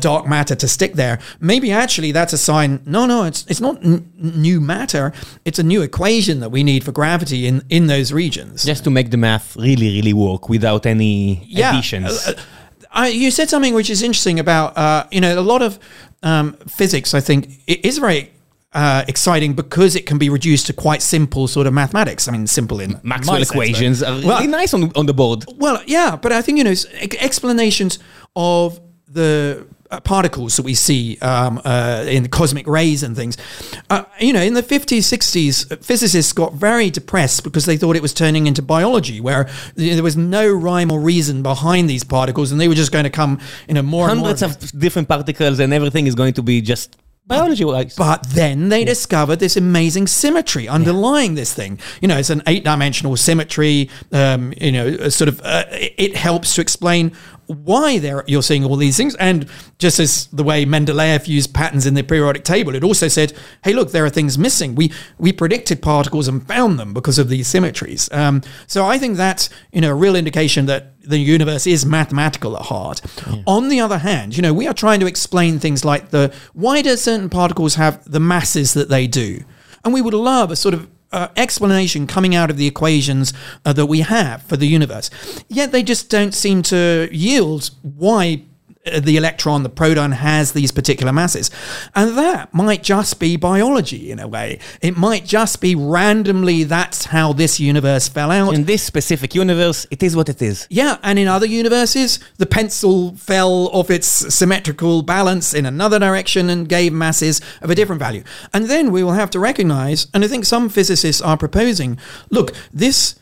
dark matter to stick there. Maybe actually that's a sign. No, it's not new matter. It's a new equation that we need for gravity in those regions. Just to make the math really, really work without any additions. You said something which is interesting about, a lot of physics, I think, it is very exciting because it can be reduced to quite simple sort of mathematics. I mean, simple in Maxwell equations are really nice on the board. Well, yeah, but I think, explanations of the particles that we see in the cosmic rays and things. In the 50s, 60s, physicists got very depressed because they thought it was turning into biology, where there was no rhyme or reason behind these particles, and they were just going to come in a more hundreds and more of different particles, and everything is going to be just biology. But then they discovered this amazing symmetry underlying this thing. It's an 8-dimensional symmetry. It helps to explain why you're seeing all these things. And just as the way Mendeleev used patterns in the periodic table, it also said, hey, look, there are things missing. We predicted particles and found them because of these symmetries. So I think that's a real indication that the universe is mathematical at heart. Yeah. On the other hand, we are trying to explain things like why do certain particles have the masses that they do? And we would love a sort of explanation coming out of the equations that we have for the universe. Yet they just don't seem to yield why the electron, the proton, has these particular masses. And that might just be biology in a way. It might just be randomly that's how this universe fell out. In this specific universe, it is what it is. Yeah, and in other universes, the pencil fell off its symmetrical balance in another direction and gave masses of a different value. And then we will have to recognize, and I think some physicists are proposing, look, this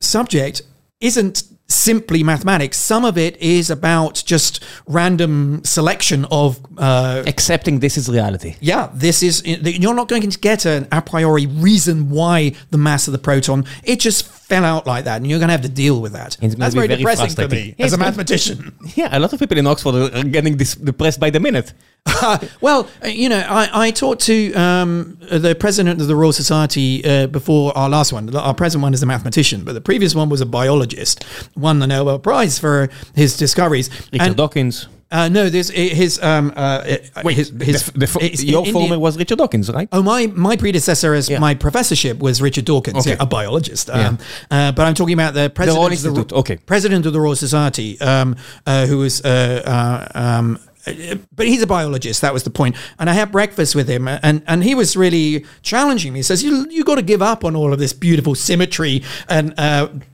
subject isn't simply mathematics. Some of it is about just random selection of accepting this is reality. Yeah, this is. You're not going to get an a priori reason why the mass of the proton. It just fell out like that, and you're going to have to deal with that. That's very depressing for me as a mathematician. Yeah, a lot of people in Oxford are getting depressed by the minute. I talked to the president of the Royal Society before our last one. Our present one is a mathematician, but the previous one was a biologist. Won the Nobel Prize for his discoveries. Richard Dawkins. No, there's his. Wait, your former was Richard Dawkins, right? Oh, my predecessor as my professorship was Richard Dawkins, a biologist. But I'm talking about the president, president of the Royal Society, who was. But he's a biologist. That was the point. And I had breakfast with him, and he was really challenging me. He says, you got to give up on all of this beautiful symmetry and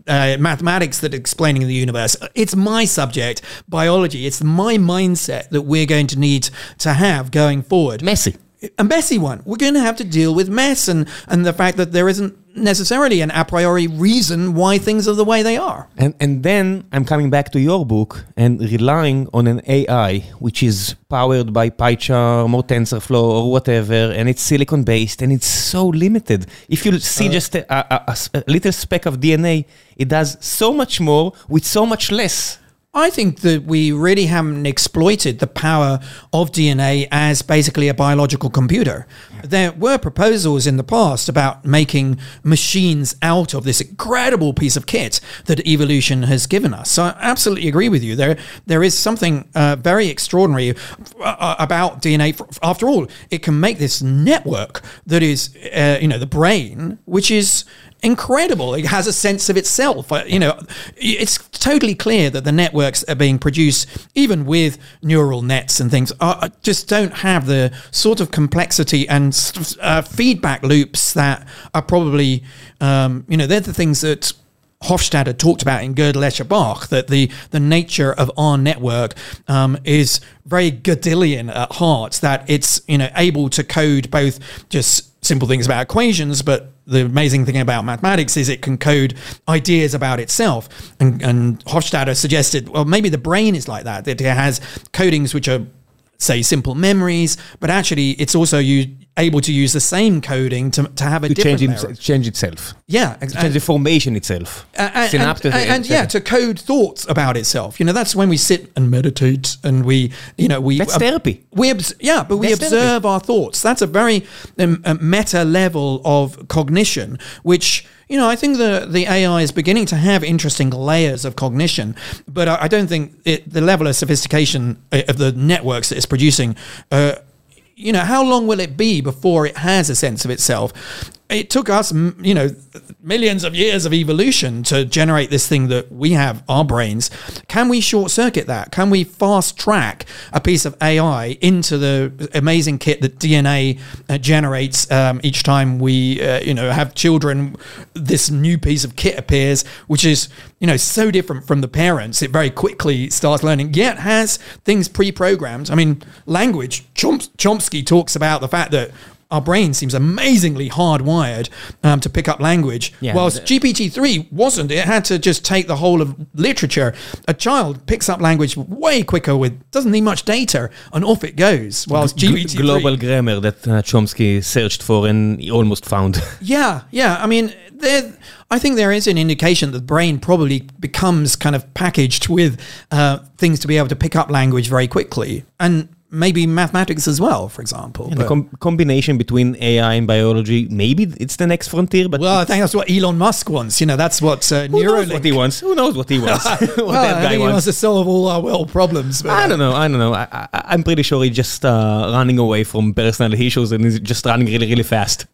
mathematics that are explaining the universe. It's my subject, biology. It's my mindset that we're going to need to have going forward. Messy. A messy one. We're going to have to deal with mess and the fact that there isn't necessarily an a priori reason why things are the way they are. And then I'm coming back to your book and relying on an AI, which is powered by PyCharm or TensorFlow or whatever, and it's silicon-based, and it's so limited. If you see just a little speck of DNA, it does so much more with so much less. I think that we really haven't exploited the power of DNA as basically a biological computer. There were proposals in the past about making machines out of this incredible piece of kit that evolution has given us. So I absolutely agree with you. There is something very extraordinary about DNA. After all, it can make this network that is, the brain, which is incredible. It has a sense of itself. It's totally clear that the networks that are being produced, even with neural nets and things, just don't have the sort of complexity and feedback loops that are probably, they're the things that Hofstadter talked about in Gödel, Escher, Bach, that the nature of our network is very Gödelian at heart, that it's able to code both just simple things about equations, but the amazing thing about mathematics is it can code ideas about itself. And Hofstadter suggested, well, maybe the brain is like that, that it has codings which are, say, simple memories, but actually it's also able to use the same coding to have a different change itself. Yeah, exactly. Change the formation itself. And to code thoughts about itself. You know, that's when we sit and meditate and we, you know, we... That's therapy. We observe our thoughts. That's a very meta level of cognition, which... You know, I think the AI is beginning to have interesting layers of cognition, but I don't think the level of sophistication of the networks that it's producing, you know, how long will it be before it has a sense of itself? It took us, you know, millions of years of evolution to generate this thing that we have, our brains. Can we short circuit that? Can we fast track a piece of AI into the amazing kit that DNA generates each time we, you know, have children? This new piece of kit appears, which is, you know, so different from the parents. It very quickly starts learning, yet has things pre-programmed. I mean, language, Chomsky talks about the fact that our brain seems amazingly hardwired to pick up language, whilst GPT-3 wasn't. It had to just take the whole of literature. A child picks up language way quicker doesn't need much data, and off it goes. Whilst GPT-3... Global grammar that Chomsky searched for and he almost found. I mean, I think there is an indication that the brain probably becomes kind of packaged with things to be able to pick up language very quickly. And maybe mathematics as well, for example. Yeah, the combination between AI and biology, maybe it's the next frontier. But I think that's what Elon Musk wants. You know, that's what Neuralink... Who knows what he wants? He wants to solve all our world problems. But I don't know. I'm pretty sure he's just running away from personal issues and he's just running really, really fast.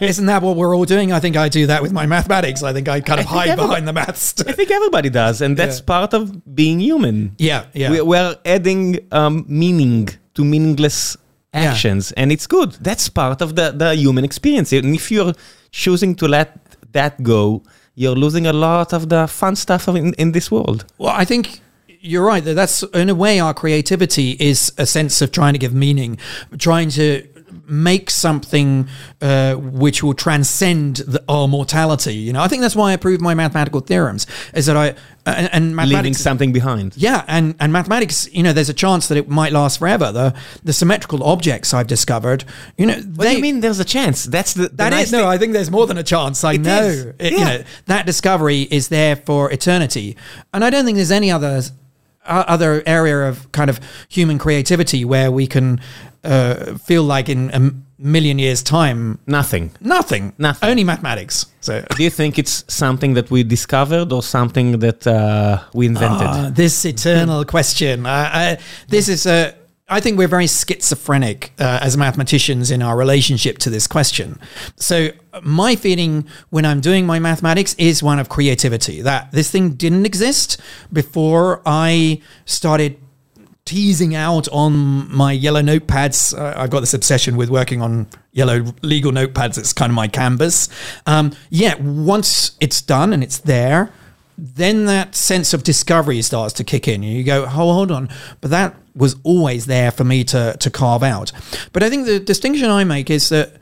Isn't that what we're all doing? I think I do that with my mathematics. I think I kind of hide behind the maths. I think everybody does. And that's part of being human. Yeah. We're adding meaning to meaningless actions, and it's good. That's part of the human experience. And if you're choosing to let that go, you're losing a lot of the fun stuff in this world. Well, I think you're right. That's, in a way, our creativity is a sense of trying to give meaning, trying to make something which will transcend our mortality. You know, I think that's why I proved my mathematical theorems, is that and mathematics, leaving something behind. Yeah, and mathematics, you know, there's a chance that it might last forever. The symmetrical objects I've discovered, you know, what do you mean there's a chance? I think there's more than a chance. You know, that discovery is there for eternity, and I don't think there's any other area of kind of human creativity where we can feel like in a million years' time... Nothing. Only mathematics. So, do you think it's something that we discovered or something that we invented? This eternal question. I think we're very schizophrenic as mathematicians in our relationship to this question. So my feeling when I'm doing my mathematics is one of creativity, that this thing didn't exist before I started teasing out on my yellow notepads. I've got this obsession with working on yellow legal notepads. It's kind of my canvas. Once it's done and it's there, then that sense of discovery starts to kick in. You go, oh, hold on. But that was always there for me to carve out. But I think the distinction I make is that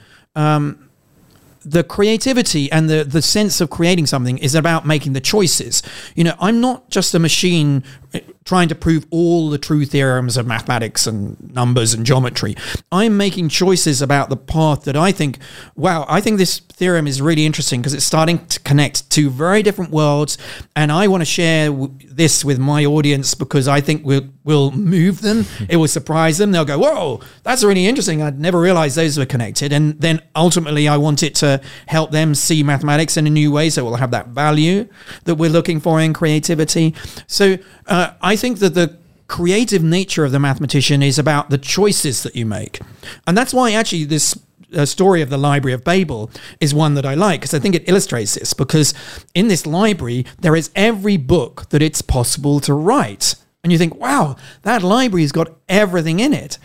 the creativity and the sense of creating something is about making the choices. You know, I'm not just a machine trying to prove all the true theorems of mathematics and numbers and geometry. I'm making choices about the path that I think, wow, I think this theorem is really interesting because it's starting to connect two very different worlds, and I want to share this with my audience because I think we'll move them. It will surprise them. They'll go, whoa, that's really interesting. I'd never realized those were connected. And then ultimately I want it to help them see mathematics in a new way, so we'll have that value that we're looking for in creativity. So I think that the creative nature of the mathematician is about the choices that you make. And that's why actually this story of the Library of Babel is one that I like, because I think it illustrates this, because in this library, there is every book that it's possible to write. And you think, wow, that library's got everything in it.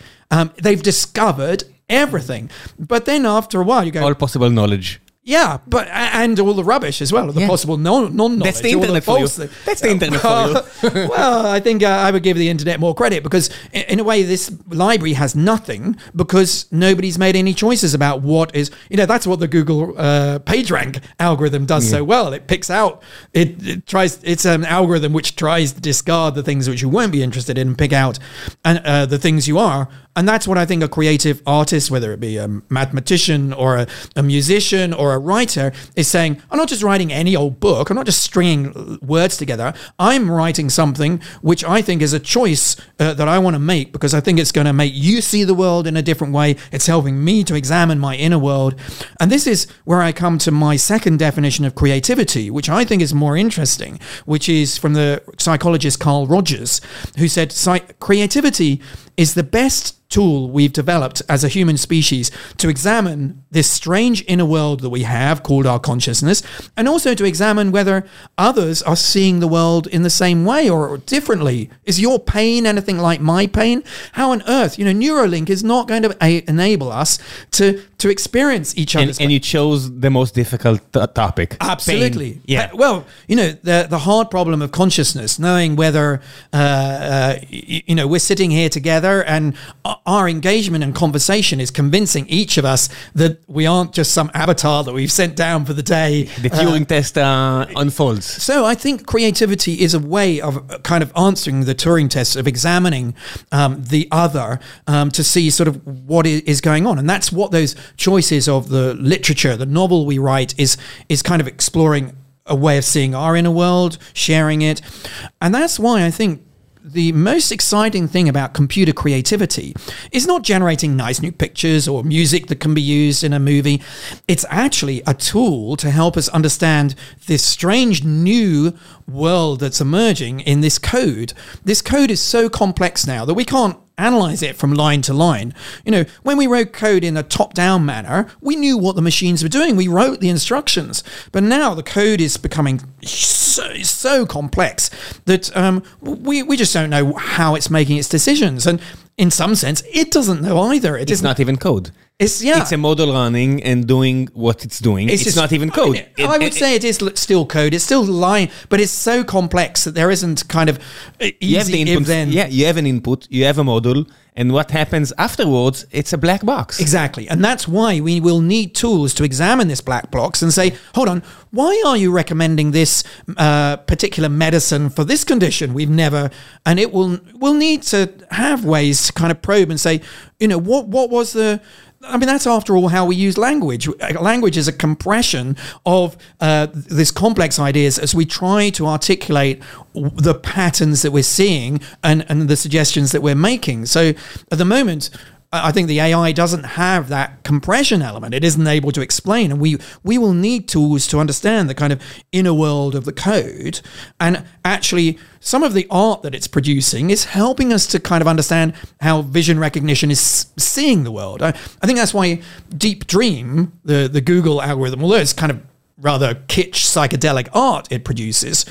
They've discovered everything. But then after a while, you go... All possible knowledge. Yeah, but and all the rubbish as well, the possible non-knowledge. That's the internet for you. That's the internet for you. Well, I think I would give the internet more credit because, in a way, this library has nothing because nobody's made any choices about what is. You know, that's what the Google PageRank algorithm does so well. It picks out. It tries. It's an algorithm which tries to discard the things which you won't be interested in and pick out the things you are. And that's what I think a creative artist, whether it be a mathematician or a musician or a writer, is saying, I'm not just writing any old book. I'm not just stringing words together. I'm writing something which I think is a choice that I want to make because I think it's going to make you see the world in a different way. It's helping me to examine my inner world. And this is where I come to my second definition of creativity, which I think is more interesting, which is from the psychologist Carl Rogers, who said, creativity is the best tool we've developed as a human species to examine this strange inner world that we have called our consciousness, and also to examine whether others are seeing the world in the same way or differently. Is your pain anything like my pain? How on earth, you know, Neuralink is not going to enable us to experience each other's pain. And you chose the most difficult topic. Absolutely. Pain. Yeah. Well, you know, the hard problem of consciousness, knowing whether, you know, we're sitting here together and our engagement and conversation is convincing each of us that we aren't just some avatar that we've sent down for the day. The Turing test unfolds. So I think creativity is a way of kind of answering the Turing test, of examining the other to see sort of what is going on. And that's what those choices of the literature, the novel we write, is kind of exploring a way of seeing our inner world, sharing it. And that's why I think the most exciting thing about computer creativity is not generating nice new pictures or music that can be used in a movie. It's actually a tool to help us understand this strange new world that's emerging in this code. This code is so complex now that we can't analyze it from line to line. You know, when we wrote code in a top-down manner, we knew what the machines were doing. We wrote the instructions. But now the code is becoming so complex that we just don't know how it's making its decisions. And in some sense, it doesn't know either. It's not even code. It's a model running and doing what it's doing. It's not even code. I would say it is still code. It's still line, but it's so complex that there isn't kind of easy if-then. Yeah, you have an input, you have a model, and what happens afterwards, it's a black box. Exactly. And that's why we will need tools to examine this black box and say, hold on, why are you recommending this particular medicine for this condition? We've never... And it will... We'll need to have ways to kind of probe and say, you know, what was the... I mean, that's after all how we use language. Language is a compression of this complex ideas as we try to articulate the patterns that we're seeing and the suggestions that we're making. So at the moment, I think the AI doesn't have that compression element. It isn't able to explain. And we will need tools to understand the kind of inner world of the code. And actually, some of the art that it's producing is helping us to kind of understand how vision recognition is seeing the world. I think that's why Deep Dream, the Google algorithm, although it's kind of rather kitsch psychedelic art it produces,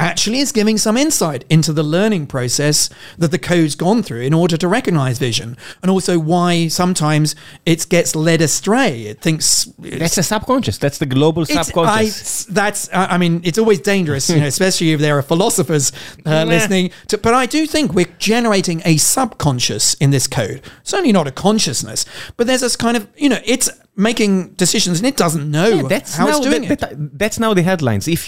actually is giving some insight into the learning process that the code's gone through in order to recognize vision, and also why sometimes it gets led astray. It thinks... That's the subconscious. That's the global subconscious. I mean, it's always dangerous, you know, especially if there are philosophers listening. But I do think we're generating a subconscious in this code. Certainly not a consciousness, but there's this kind of, you know, it's making decisions and it doesn't know how it's doing it. That's now the headlines. If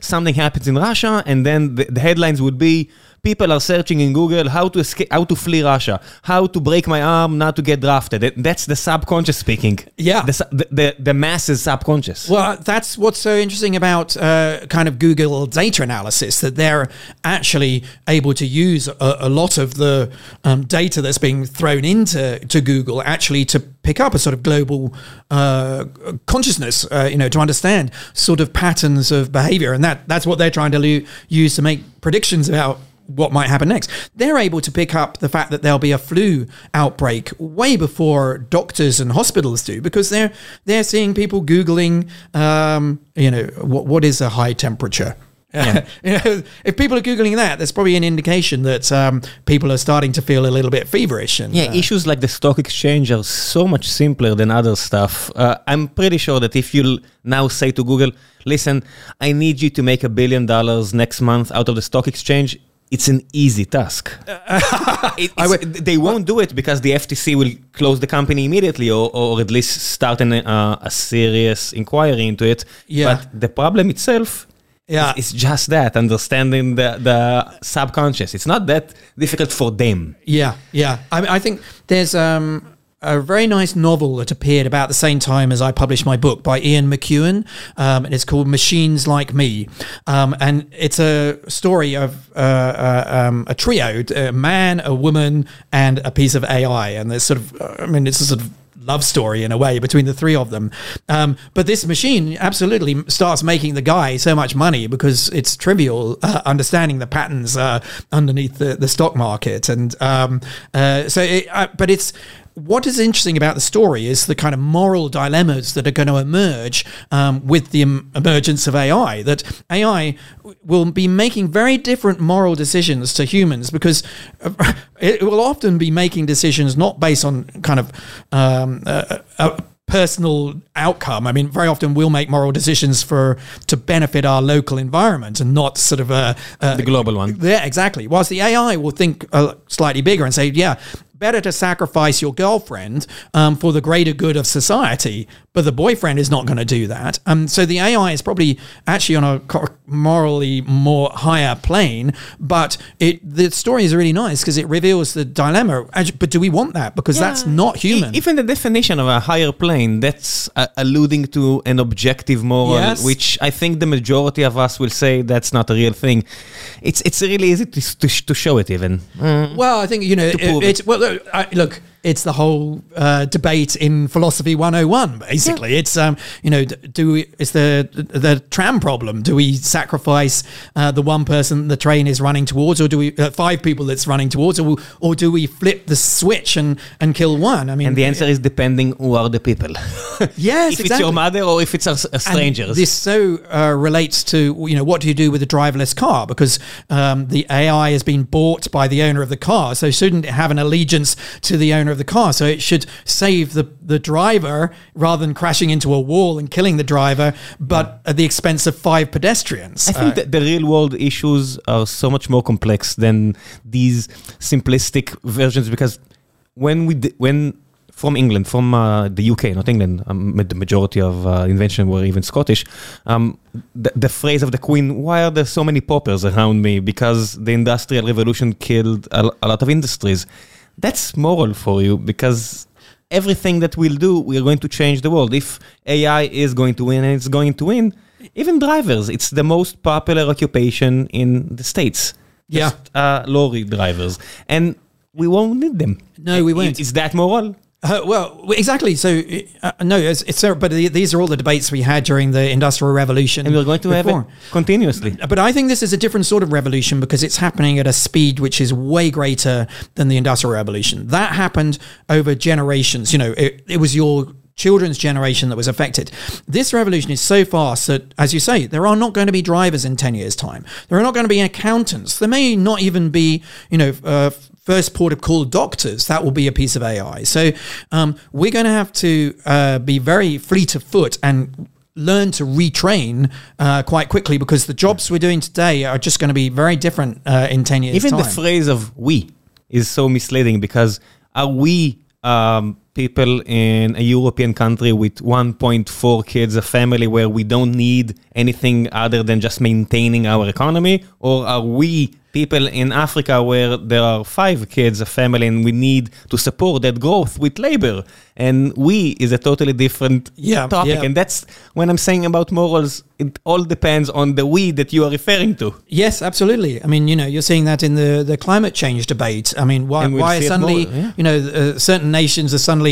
something happens in Russia, and then the headlines would be, people are searching in Google how to escape, how to flee Russia, how to break my arm, not to get drafted. That's the subconscious speaking. Yeah, the masses subconscious. Well, that's what's so interesting about kind of Google data analysis, that they're actually able to use a lot of the data that's being thrown into Google actually to pick up a sort of global consciousness, you know, to understand sort of patterns of behavior, and that's what they're trying to use to make predictions about what might happen next. They're able to pick up the fact that there'll be a flu outbreak way before doctors and hospitals do, because they're seeing people Googling, you know, what is a high temperature? You know, if people are Googling that, there's probably an indication that people are starting to feel a little bit feverish. And, issues like the stock exchange are so much simpler than other stuff. I'm pretty sure that if you'll now say to Google, listen, I need you to make $1 billion next month out of the stock exchange, it's an easy task. They won't do it because the FTC will close the company immediately or at least start a serious inquiry into it. Yeah. But the problem itself... Yeah, it's just that understanding the subconscious. It's not that difficult for them. Yeah. I think there's a very nice novel that appeared about the same time as I published my book by Ian McEwan, and it's called Machines Like Me, and it's a story of a trio: a man, a woman, and a piece of AI. And there's sort of, I mean, it's a sort of love story in a way between the three of them, but this machine absolutely starts making the guy so much money because it's trivial understanding the patterns underneath the stock market, and but it's, what is interesting about the story is the kind of moral dilemmas that are going to emerge with the emergence of AI, that AI will be making very different moral decisions to humans, because it will often be making decisions not based on kind of personal outcome. I mean, very often we'll make moral decisions to benefit our local environment and not sort of the global one. Yeah, exactly. Whilst the AI will think slightly bigger and say, yeah, better to sacrifice your girlfriend for the greater good of society, but the boyfriend is not going to do that. So the AI is probably actually on a morally more higher plane, but the story is really nice because it reveals the dilemma. But do we want that? Because that's not human. Even the definition of a higher plane, that's alluding to an objective moral, which I think the majority of us will say that's not a real thing. It's really easy to show it even. Well, I think, you know, well, look, it's the whole debate in Philosophy 101, basically. Yeah. It's, you know, it's the tram problem. Do we sacrifice the one person the train is running towards, or do we, five people it's running towards, or do we flip the switch and kill one? I mean, and the answer is depending who are the people. Yes, if it's your mother or if it's a stranger. This so relates to, you know, what do you do with a driverless car? Because the AI has been bought by the owner of the car, so shouldn't it have an allegiance to the owner of the car, so it should save the driver rather than crashing into a wall and killing the driver, but at the expense of five pedestrians. I think that the real world issues are so much more complex than these simplistic versions, because when from England, from the UK, not England, the majority of invention were even Scottish, the phrase of the Queen, why are there so many paupers around me? Because the Industrial Revolution killed a lot of industries. That's moral for you, because everything that we'll do, we're going to change the world. If AI is going to win, and it's going to win, even drivers, it's the most popular occupation in the States. Yeah. Just, lorry drivers. And we won't need them. No, we won't. Is that moral? Well, exactly. So, no, but these are all the debates we had during the Industrial Revolution. And we're going to have it continuously. But I think this is a different sort of revolution because it's happening at a speed which is way greater than the Industrial Revolution. That happened over generations. You know, it was your children's generation that was affected. This revolution is so fast that, as you say, there are not going to be drivers in 10 years' time. There are not going to be accountants. There may not even be, you know, first port of call doctors. That will be a piece of AI. So we're going to have to be very fleet of foot and learn to retrain quite quickly, because the jobs we're doing today are just going to be very different in 10 years' time. Even the phrase of we is so misleading, because are we people in a European country with 1.4 kids a family where we don't need anything other than just maintaining our economy? Or are we people in Africa where there are 5 kids a family and we need to support that growth with labor? And we is a totally different topic. Yeah. And that's when I'm saying about morals, it all depends on the we that you are referring to. Yes, absolutely. I mean, you know, you're seeing that in the climate change debate. I mean, why suddenly, you know, certain nations are suddenly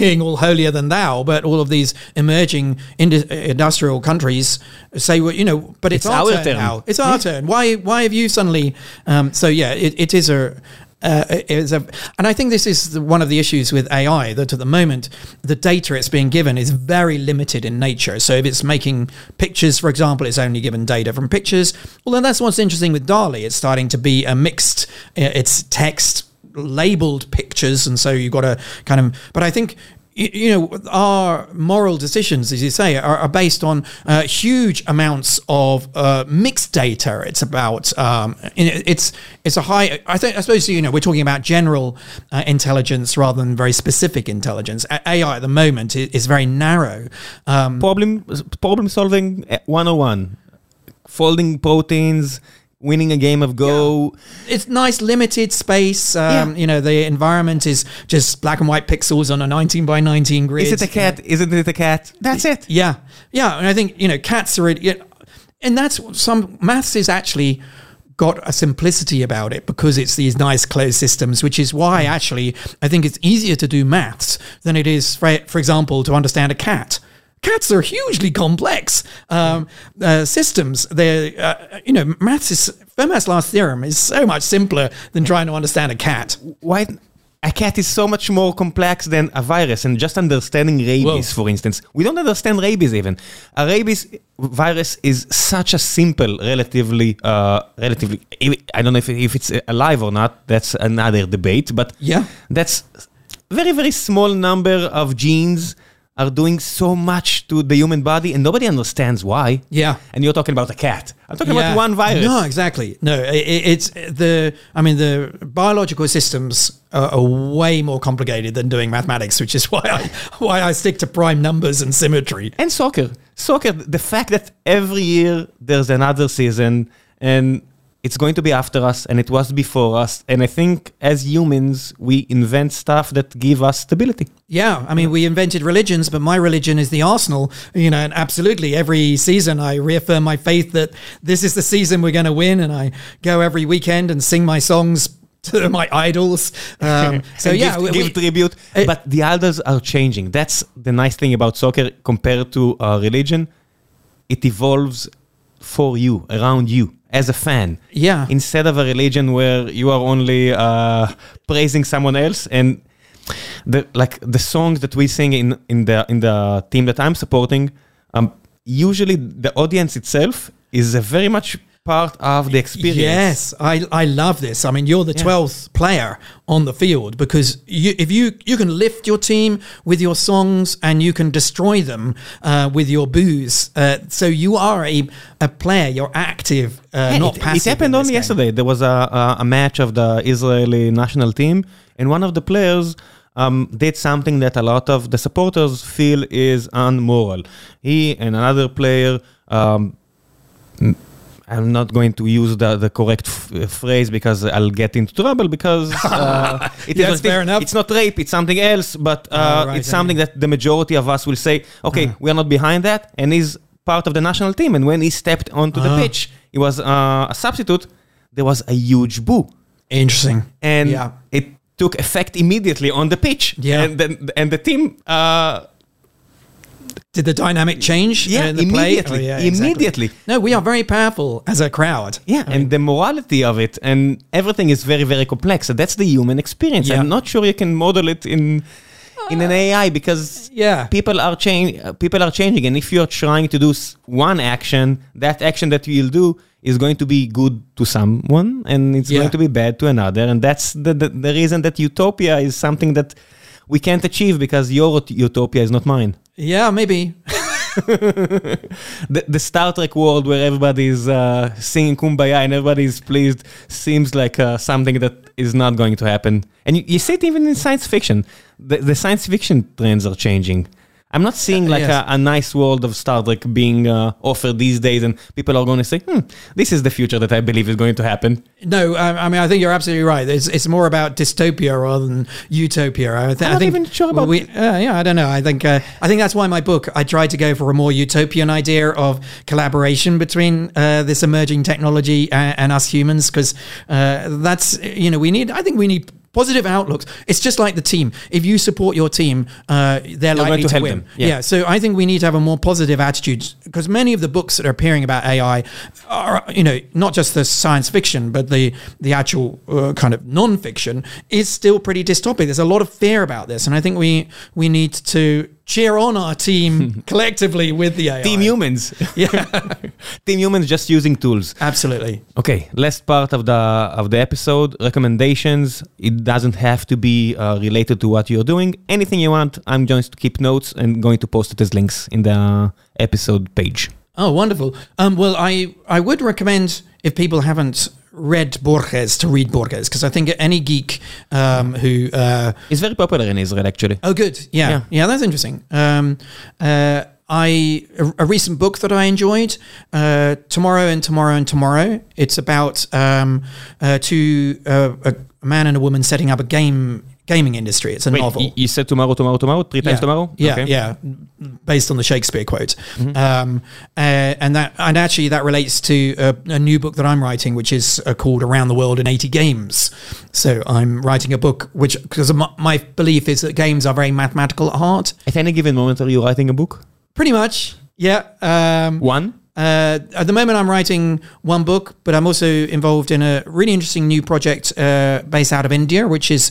being all holier than thou, but all of these emerging industrial countries say, well, you know, but it's our turn now. It's our turn. Why have you suddenly... So, yeah, it is a... And I think this is one of the issues with AI, that at the moment, the data it's being given is very limited in nature. So if it's making pictures, for example, it's only given data from pictures. Well, then that's what's interesting with DALL-E. It's starting to be a mixed, it's text labeled pictures. And so you've got to kind of, but I think, you know, our moral decisions, as you say, are based on huge amounts of mixed data. It's about it's a high. I suppose you know, we're talking about general intelligence rather than very specific intelligence. AI at the moment is very narrow. Problem solving 101, folding proteins. Winning a game of Go. Yeah. It's nice, limited space. You know, the environment is just black and white pixels on a 19 by 19 grid. Is it a cat? Yeah. Isn't it a cat? That's it. Yeah. Yeah. And I think, you know, cats are... And that's some... Maths is actually... got a simplicity about it because it's these nice closed systems, which is why actually I think it's easier to do maths than it is, for example, to understand a cat. Cats are hugely complex systems. They're, you know, Fermat's last theorem is so much simpler than trying to understand a cat. Why? A cat is so much more complex than a virus, and just understanding rabies, for instance. We don't understand rabies even. A rabies virus is such a simple, relatively. I don't know if it's alive or not. That's another debate. But yeah, that's very, very small number of genes are doing so much to the human body, and nobody understands why. Yeah. And you're talking about a cat. I'm talking about one virus. No, exactly. No, it's the... I mean, the biological systems are way more complicated than doing mathematics, which is why I stick to prime numbers and symmetry. And soccer. Soccer, the fact that every year there's another season, and it's going to be after us, and it was before us. And I think as humans, we invent stuff that give us stability. Yeah, I mean, we invented religions, but my religion is the Arsenal, you know, and absolutely every season I reaffirm my faith that this is the season we're going to win, and I go every weekend and sing my songs to my idols. So yeah, give tribute. But the idols are changing. That's the nice thing about soccer compared to religion. It evolves for you, around you, as a fan, instead of a religion where you are only praising someone else. And the songs that we sing in the team that I'm supporting, usually the audience itself is a very much part of the experience. Yes, I love this. I mean, you're the 12th player on the field, because if you can lift your team with your songs, and you can destroy them with your boos. So you are a player. You're active, not passive. It happened only yesterday. There was a match of the Israeli national team, and one of the players did something that a lot of the supporters feel is unmoral. He and another player... I'm not going to use the correct phrase because I'll get into trouble, because it's not rape, it's something else, but it's something that the majority of us will say, okay, we are not behind that, and he's part of the national team. And when he stepped onto the pitch, he was a substitute, there was a huge boo. Interesting. And it took effect immediately on the pitch. Yeah. And the team... Did the dynamic change in the immediately play? Oh, immediately. Exactly. No, we are very powerful as a crowd. Yeah, I mean, the morality of it and everything is very, very complex. So that's the human experience. Yeah. I'm not sure you can model it in an AI, because people are changing. And if you're trying to do one action, that action that you'll do is going to be good to someone, and it's going to be bad to another. And that's the reason that utopia is something that we can't achieve, because your utopia is not mine. Yeah, maybe. the Star Trek world where everybody is singing Kumbaya and everybody is pleased seems like something that is not going to happen. And you see it even in science fiction. The science fiction trends are changing. I'm not seeing a nice world of Star Trek being offered these days, and people are going to say, this is the future that I believe is going to happen. No, I mean, I think you're absolutely right. It's more about dystopia rather than utopia. I don't know. I think that's why my book, I tried to go for a more utopian idea of collaboration between this emerging technology and us humans, because that's, you know, we need... I think we need Positive outlooks. It's just like the team. If you support your team, they're likely to win. Yeah. So I think we need to have a more positive attitude, because many of the books that are appearing about AI are, you know, not just the science fiction, but the actual kind of non-fiction is still pretty dystopic. There's a lot of fear about this. And I think we need to cheer on our team collectively with the AI. Team humans. Yeah. Team humans just using tools. Absolutely. Okay. Last part of the episode, recommendations. It doesn't have to be related to what you're doing. Anything you want, I'm going to keep notes and going to post it as links in the episode page. Oh, wonderful. Well, I would recommend, if people haven't read Borges, to read Borges, because I think any geek who... It's very popular in Israel, actually. Oh, good. Yeah. Yeah, that's interesting. A recent book that I enjoyed, Tomorrow and Tomorrow and Tomorrow. It's about a man and a woman setting up a gaming industry. It's a novel. You said tomorrow, tomorrow, tomorrow, three times tomorrow? Yeah, okay. Based on the Shakespeare quote. Mm-hmm. And actually that relates to a new book that I'm writing, which is called Around the World in 80 Games. So I'm writing a book which, because my belief is that games are very mathematical at heart. At any given moment, are you writing a book? Pretty much, yeah. One? At the moment, I'm writing one book, but I'm also involved in a really interesting new project based out of India, which is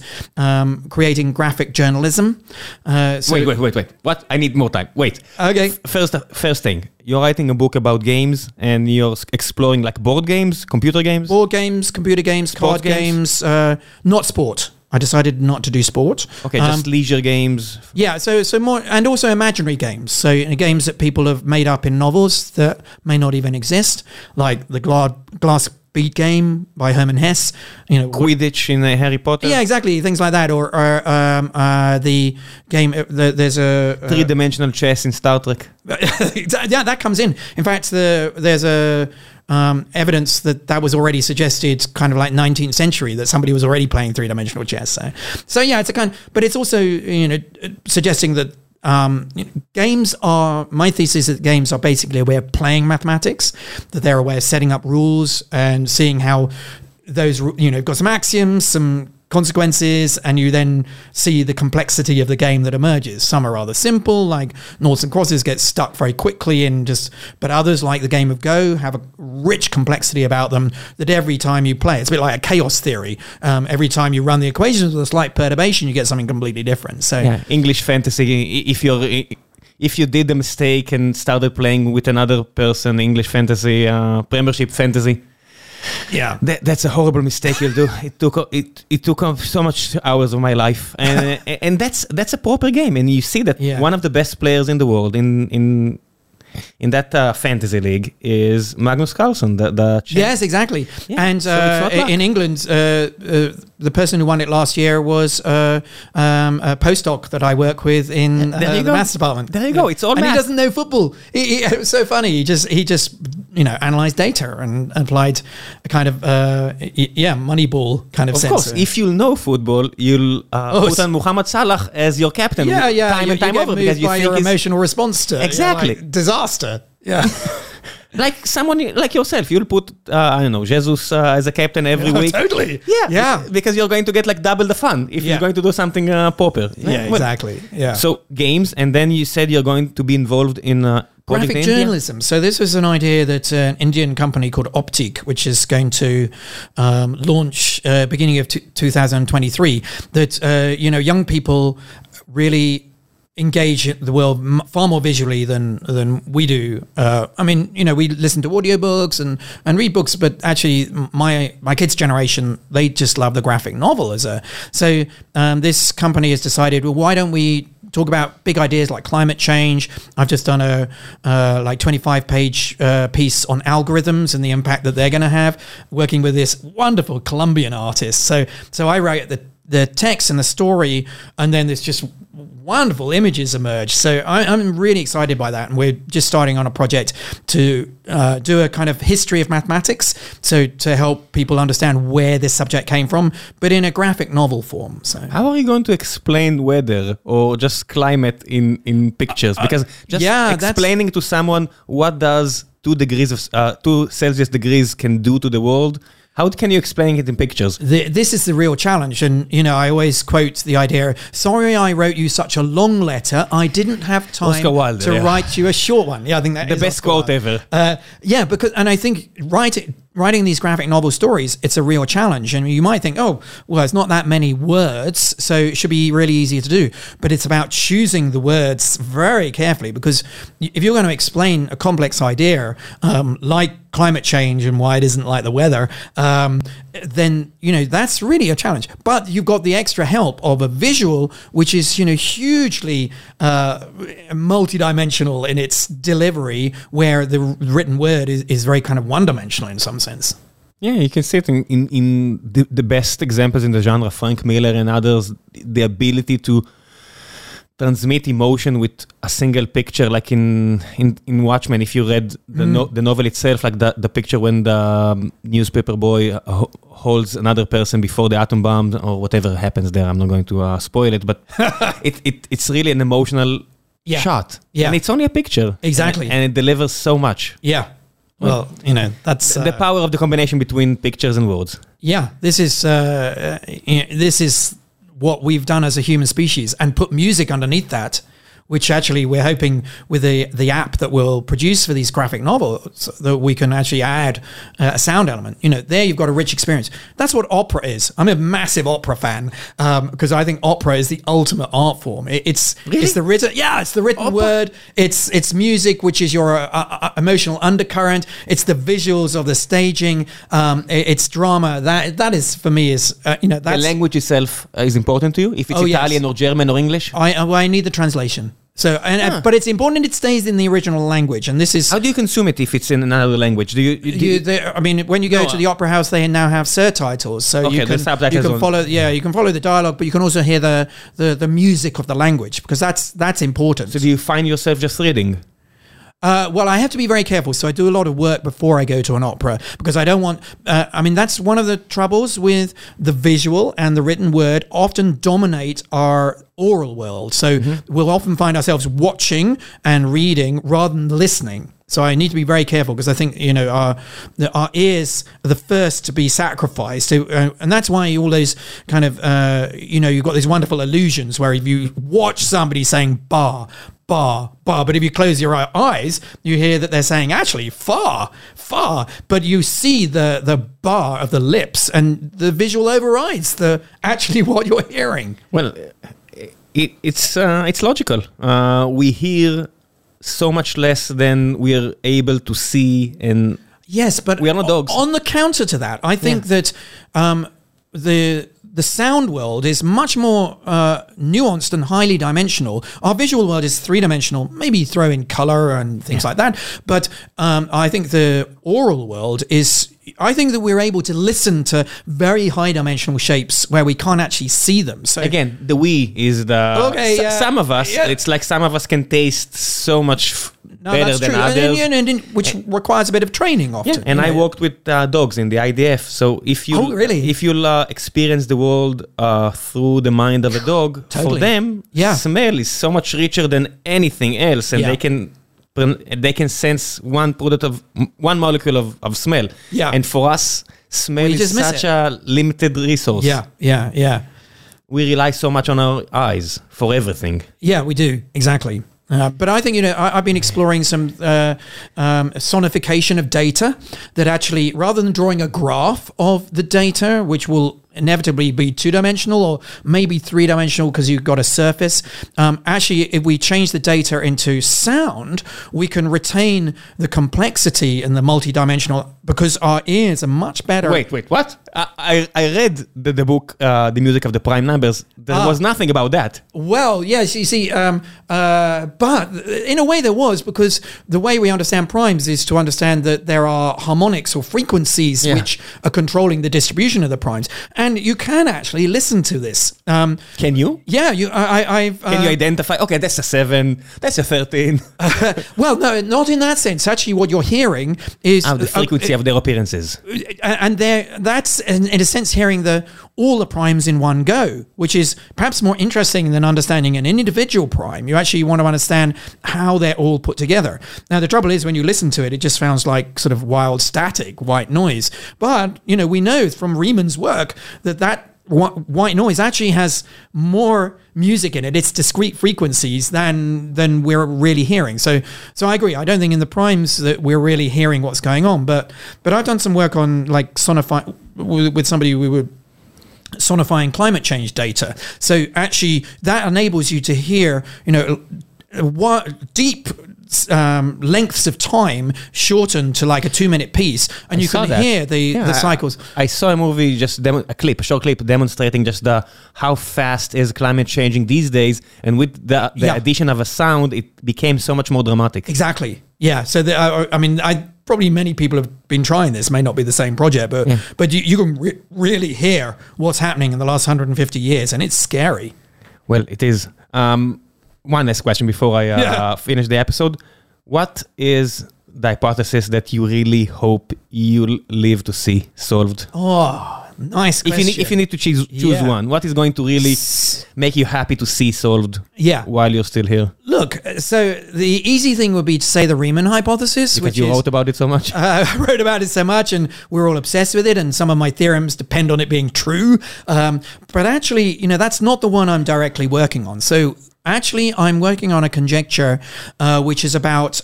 creating graphic journalism. Wait. What? I need more time. Wait. Okay. First thing. You're writing a book about games, and you're exploring like board games, computer games? Board games, computer games, sport card games, not sport. I decided not to do sport. Okay, just leisure games. Yeah, so more, and also imaginary games. So games that people have made up in novels that may not even exist, like the glass bead game by Hermann Hesse. You know, Quidditch in Harry Potter. Yeah, exactly, things like that, or the game. There's a three-dimensional chess in Star Trek. Yeah, that comes in. In fact, there's a. Evidence that was already suggested, kind of like 19th century, that somebody was already playing three-dimensional chess. So yeah, it's a kind, but it's also, you know, suggesting that games are, my thesis is that games are basically a way of playing mathematics, that they're a way of setting up rules and seeing how those, you know, got some axioms, some consequences, and you then see the complexity of the game that emerges. Some are rather simple, like noughts and crosses get stuck very quickly in just, but others, like the game of Go, have a rich complexity about them that every time you play, it's a bit like a chaos theory. Every time you run the equations with a slight perturbation, you get something completely different. So yeah. English fantasy, if you did a mistake and started playing with another person, English fantasy, Premiership fantasy. Yeah, that's a horrible mistake you'll do. It took up so much hours of my life, and and that's a proper game. And you see that one of the best players in the world in that fantasy league is Magnus Carlsen. The yes, exactly. Yeah. And so in England, the person who won it last year was a postdoc that I work with in the maths department. There you go. It's all and math. He doesn't know football. It was so funny. He just you know, analyzed data and applied a kind of Moneyball kind of sense. Of course, if you know football, you'll put on Mohamed Salah as your captain. Yeah, yeah. Time and time over, because you think your emotional response to exactly like disaster. Yeah. Like someone like yourself, you'll put, I don't know, Jesus as a captain every week. Totally. Yeah. Yeah. Because you're going to get like double the fun if you're going to do something proper. Yeah, exactly. Yeah. So games, and then you said you're going to be involved in graphic journalism. So this was an idea that an Indian company called Optik, which is going to launch beginning of 2023, that, you know, young people really engage the world far more visually than we do. I mean, you know, we listen to audiobooks and read books, but actually my kids' generation, they just love the graphic novel as a... So this company has decided, well, why don't we talk about big ideas like climate change? I've just done a like 25-page piece on algorithms and the impact that they're going to have, working with this wonderful Colombian artist. So I write the text and the story, and then there's just wonderful images emerge. So I'm really excited by that, and we're just starting on a project to do a kind of history of mathematics, so to help people understand where this subject came from, but in a graphic novel form. So how are you going to explain weather or just climate in pictures? Because just explaining to someone what does 2 degrees of 2 Celsius degrees can do to the world. How can you explain it in pictures? This is the real challenge. And, you know, I always quote the idea, sorry I wrote you such a long letter. I didn't have time Wilder, to write you a short one. Yeah, I think that is the best quote ever. Because, and I think writing these graphic novel stories, it's a real challenge. And you might think, oh, well, it's not that many words, so it should be really easy to do. But it's about choosing the words very carefully, because if you're going to explain a complex idea, like climate change and why it isn't like the weather, then, you know, that's really a challenge. But you've got the extra help of a visual, which is, you know, hugely multidimensional in its delivery, where the written word is very kind of one-dimensional in some sense. Yeah, you can see it in the best examples in the genre, Frank Miller and others, the ability to transmit emotion with a single picture, like in Watchmen. If you read the novel itself, like the picture when the newspaper boy holds another person before the atom bomb or whatever happens there, I'm not going to spoil it, but it's really an emotional shot. Yeah. And it's only a picture. Exactly. And it delivers so much. Yeah. Well, you know, that's the power of the combination between pictures and words. Yeah. This is what we've done as a human species, and put music underneath that, which actually we're hoping with the app that we'll produce for these graphic novels, that we can actually add a sound element. You know, there you've got a rich experience. That's what opera is. I'm a massive opera fan, because I think opera is the ultimate art form. It's the written word. It's music, which is your emotional undercurrent. It's the visuals of the staging. It's drama. That is, for me, is the language itself is important to you. If it's Italian or German or English, I need the translation. So, but it's important it stays in the original language, and this is... How do you consume it if it's in another language? When you go to the opera house, they now have surtitles, so you can follow the dialogue, but you can also hear the music of the language, because that's important. So do you find yourself just reading? Well, I have to be very careful. So I do a lot of work before I go to an opera, because I don't want... that's one of the troubles with the visual and the written word often dominate our oral world. So we'll often find ourselves watching and reading rather than listening. So I need to be very careful, because I think, you know, our ears are the first to be sacrificed. So, and that's why all those kind of, you've got these wonderful illusions where if you watch somebody saying bar, bar, bar, but if you close your eyes, you hear that they're saying actually far, far, but you see the bar of the lips, and the visual overrides the actually what you're hearing. Well, it's logical. We hear so much less than we're able to see, and yes, but we are not dogs. On the counter to that, I think that the sound world is much more nuanced and highly dimensional. Our visual world is three-dimensional, maybe throw in color and things like that. But I think the oral world is... I think that we're able to listen to very high-dimensional shapes where we can't actually see them. So again, the we is the... some of us, it's like some of us can taste so much better than others. And which requires a bit of training often. Yeah. And I worked with dogs in the IDF. So if you... Oh, really? If you'll experience the world through the mind of a dog, totally. For them, smell is so much richer than anything else. And they can sense one molecule of smell. Yeah. And for us, smell is such a limited resource. Yeah. We rely so much on our eyes for everything. Yeah, we do. Exactly. But I think, you know, I've been exploring some sonification of data that actually, rather than drawing a graph of the data, which will inevitably be two-dimensional or maybe three-dimensional because you've got a surface, actually, if we change the data into sound, we can retain the complexity and the multidimensional, because our ears are much better. Wait, what? I read the book, The Music of the Prime Numbers. There was nothing about that. Well, yes, you see, but in a way there was, because the way we understand primes is to understand that there are harmonics or frequencies which are controlling the distribution of the primes. And you can actually listen to this. Can you? Yeah. Can you identify, okay, that's a 7, that's a 13. Well, no, not in that sense. Actually, what you're hearing is... the frequency of their appearances. And that's, in a sense, hearing the all the primes in one go, which is perhaps more interesting than understanding an individual prime. You actually want to understand how they're all put together. Now, the trouble is when you listen to it, it just sounds like sort of wild static, white noise. But, you know, we know from Riemann's work that white noise actually has more music in it. It's discrete frequencies than we're really hearing. So I agree. I don't think in the primes that we're really hearing what's going on. But I've done some work on like with somebody we were sonifying climate change data. So actually that enables you to hear, you know, what deep lengths of time shortened to like a 2-minute piece, and you can hear the cycles. I saw a movie, just a short clip demonstrating just how fast is climate changing these days, and with the addition of a sound, it became so much more dramatic. Exactly. Yeah. So probably many people have been trying this. May not be the same project, but you can really hear what's happening in the last 150 years, and it's scary. Well, it is. One last question before I finish the episode. What is the hypothesis that you really hope you'll live to see solved? Oh, nice question. If you need to choose one, what is going to really make you happy to see solved while you're still here? Look, so the easy thing would be to say the Riemann hypothesis. Because you wrote about it so much. I wrote about it so much, and we're all obsessed with it, and some of my theorems depend on it being true. But actually, you know, that's not the one I'm directly working on. So actually, I'm working on a conjecture which is about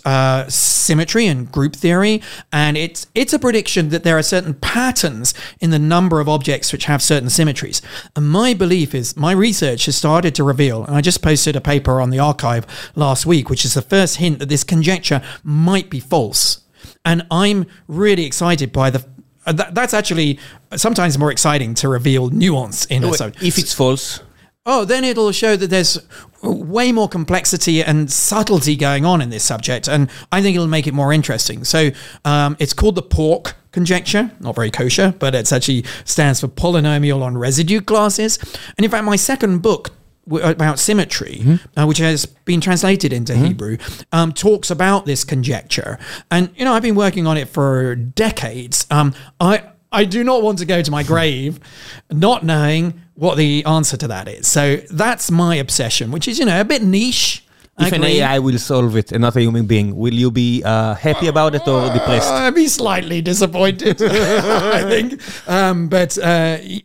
symmetry and group theory, and it's a prediction that there are certain patterns in the number of objects which have certain symmetries. And my belief is, my research has started to reveal, and I just posted a paper on the archive last week, which is the first hint that this conjecture might be false. And I'm really excited by that's actually sometimes more exciting to reveal nuance in it. If it's false, then it'll show that there's way more complexity and subtlety going on in this subject, and I think it'll make it more interesting. So it's called the pork conjecture, not very kosher, but it actually stands for polynomial on residue classes. And in fact, my second book about symmetry, which has been translated into Hebrew, talks about this conjecture. And, you know, I've been working on it for decades. I do not want to go to my grave not knowing what the answer to that is. So that's my obsession, which is, you know, a bit niche. If an AI will solve it and not a human being, will you be happy about it or depressed? I'd be slightly disappointed, I think.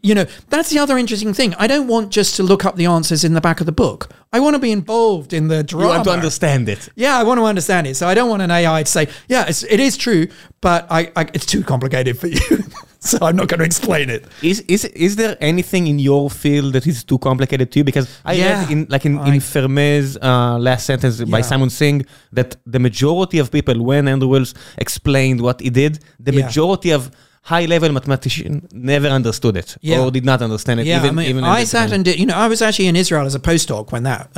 You know, that's the other interesting thing. I don't want just to look up the answers in the back of the book. I want to be involved in the drama. You want to understand it. Yeah, I want to understand it. So I don't want an AI to say, yeah, it is true, but it's too complicated for you. So I'm not going to explain it. Is there anything in your field that is too complicated to you? Because I read in Fermat's last sentence by Simon Singh that the majority of people, when Andrew Weil explained what he did, the majority of high-level mathematician never understood it or did not understand it. Yeah, I sat and did. You know, I was actually in Israel as a postdoc when that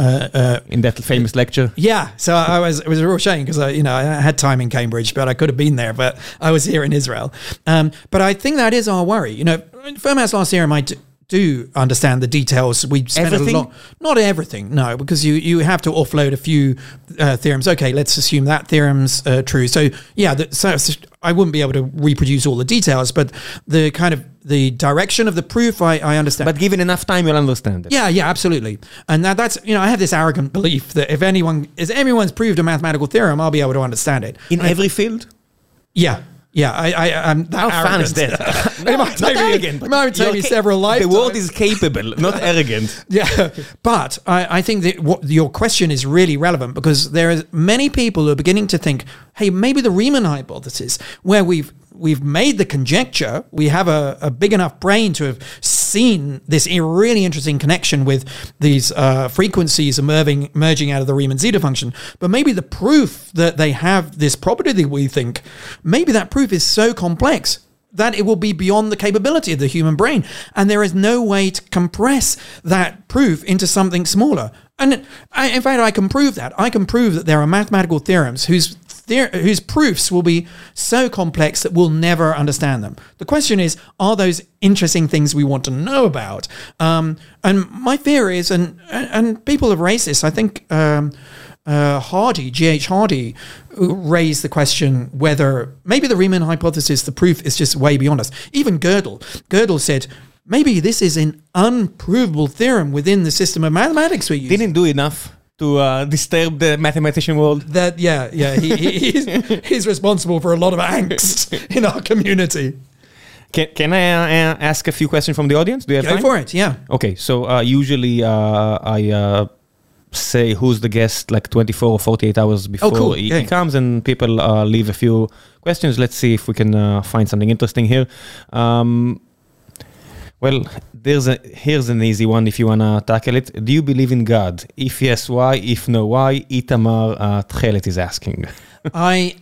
in that famous lecture. Yeah, so I was. It was a real shame because I had time in Cambridge, but I could have been there. But I was here in Israel. But I think that is our worry. You know, Fermat's last theorem, I do understand the details. We spent a lot. Not everything, no, because you have to offload a few theorems. Okay, let's assume that theorem's true. So yeah, I wouldn't be able to reproduce all the details, but the kind of the direction of the proof, I understand. But given enough time, you'll understand it. Yeah, absolutely. And that's, you know, I have this arrogant belief that if anyone's proved a mathematical theorem, I'll be able to understand it. Every field? Yeah. Yeah, I'm that fan is that? It might take me several lifetimes. The world is capable, not arrogant. Yeah, but I think that your question is really relevant because there are many people who are beginning to think, hey, maybe the Riemann hypothesis, where we've made the conjecture, we have a big enough brain to have seen this really interesting connection with these frequencies emerging out of the Riemann zeta function. But maybe the proof that they have this property that we think, maybe that proof is so complex that it will be beyond the capability of the human brain. And there is no way to compress that proof into something smaller. And in fact, I can prove that. I can prove that there are mathematical theorems whose proofs will be so complex that we'll never understand them. The question is, are those interesting things we want to know about? And my fear is, and people have raised this, I think G.H. Hardy, raised the question whether maybe the Riemann hypothesis, the proof is just way beyond us. Even Gödel said, maybe this is an unprovable theorem within the system of mathematics we use. Didn't do enough to disturb the mathematician world. That, yeah, he's responsible for a lot of angst in our community. Can I ask a few questions from the audience? Do you have time? Go for it, yeah. Okay, so usually I say who's the guest like 24 or 48 hours before he comes, and people leave a few questions. Let's see if we can find something interesting here. Well, here's an easy one if you want to tackle it. Do you believe in God? If yes, why? If no, why? Itamar Tchelet is asking. I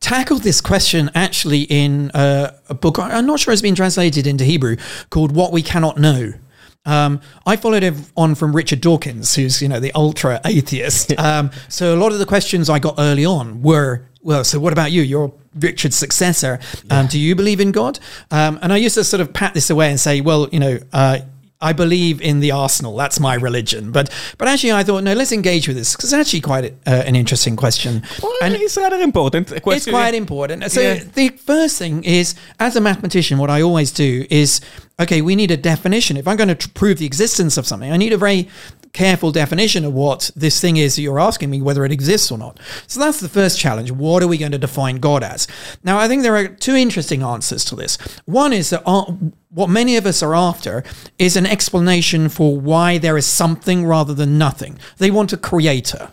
tackled this question actually in a book, I'm not sure it's been translated into Hebrew, called What We Cannot Know. I followed it on from Richard Dawkins, who's, you know, the ultra atheist. So a lot of the questions I got early on were, well, so what about you? You're Richard's successor. Do you believe in God? And I used to sort of pat this away and say, well, you know, I believe in the Arsenal. That's my religion. But actually, I thought, no, let's engage with this, because it's actually quite an interesting question. Well, and it's rather important. It's quite important. So the first thing is, as a mathematician, what I always do is, okay, we need a definition. If I'm going to prove the existence of something, I need a very careful definition of what this thing is that you're asking me, whether it exists or not. So that's the first challenge. What are we going to define God as? Now, I think there are two interesting answers to this. One is that what many of us are after is an explanation for why there is something rather than nothing. They want a creator.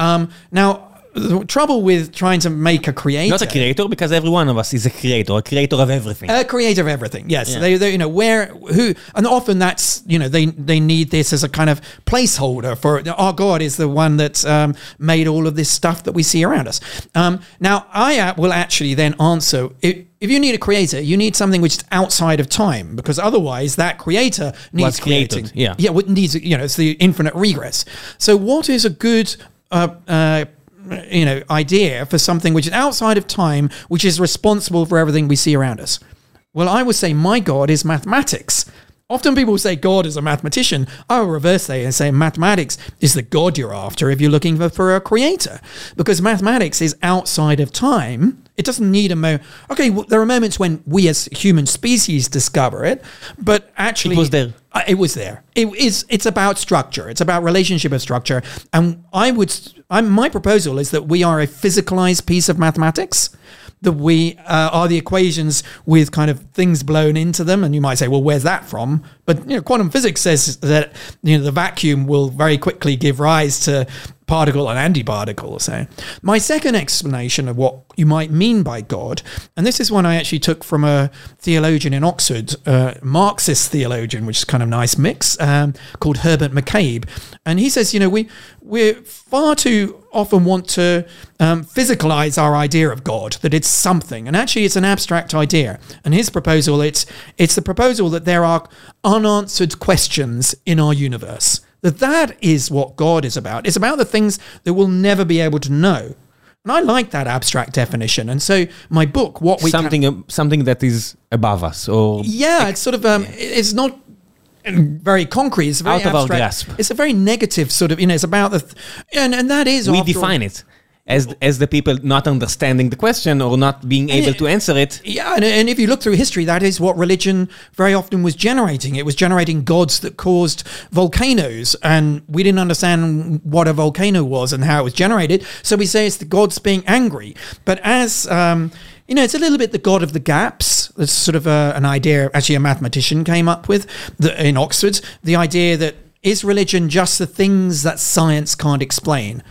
Now, the trouble with trying to make a creator... Not a creator, because every one of us is a creator of everything. A creator of everything, yes. Yeah. They you know, where, who, and often that's, you know, they need this as a kind of placeholder for, our God is the one that made all of this stuff that we see around us. Now, I will actually then answer... If you need a creator, you need something which is outside of time, because otherwise that creator needs creating. Yeah, what needs, you know, it's the infinite regress. So what is a good idea for something which is outside of time, which is responsible for everything we see around us? Well, I would say my God is mathematics. Often people say God is a mathematician. I will reverse that and say mathematics is the God you're after if you're looking for a creator, because mathematics is outside of time. It doesn't need a moment. Okay, well, there are moments when we as human species discover it, but actually... It was there. It was there. It's about structure. It's about relationship of structure. And my proposal is that we are a physicalized piece of mathematics, that we are the equations with kind of things blown into them. And you might say, well, where's that from? But, you know, quantum physics says that, you know, the vacuum will very quickly give rise to particle and antiparticle. So my second explanation of what you might mean by God, and this is one I actually took from a theologian in Oxford, Marxist theologian, which is kind of nice mix, called Herbert McCabe. And he says, you know, we're far too often want to physicalize our idea of God, that it's something, and actually it's an abstract idea. And his proposal, it's the proposal that there are unanswered questions in our universe. That is what God is about. It's about the things that we'll never be able to know. And I like that abstract definition. And so my book, What We Something that is above us. Or it's sort of, it's not very concrete. It's very out abstract. Of our grasp. It's a very negative sort of, you know, it's about the, and that is... We define it as the people not understanding the question or not being able to answer it. Yeah, and if you look through history, that is what religion very often was generating. It was generating gods that caused volcanoes, and we didn't understand what a volcano was and how it was generated. So we say it's the gods being angry. But as... you know, it's a little bit the God of the gaps. It's sort of an idea, actually a mathematician came up with in Oxford, the idea that is religion just the things that science can't explain?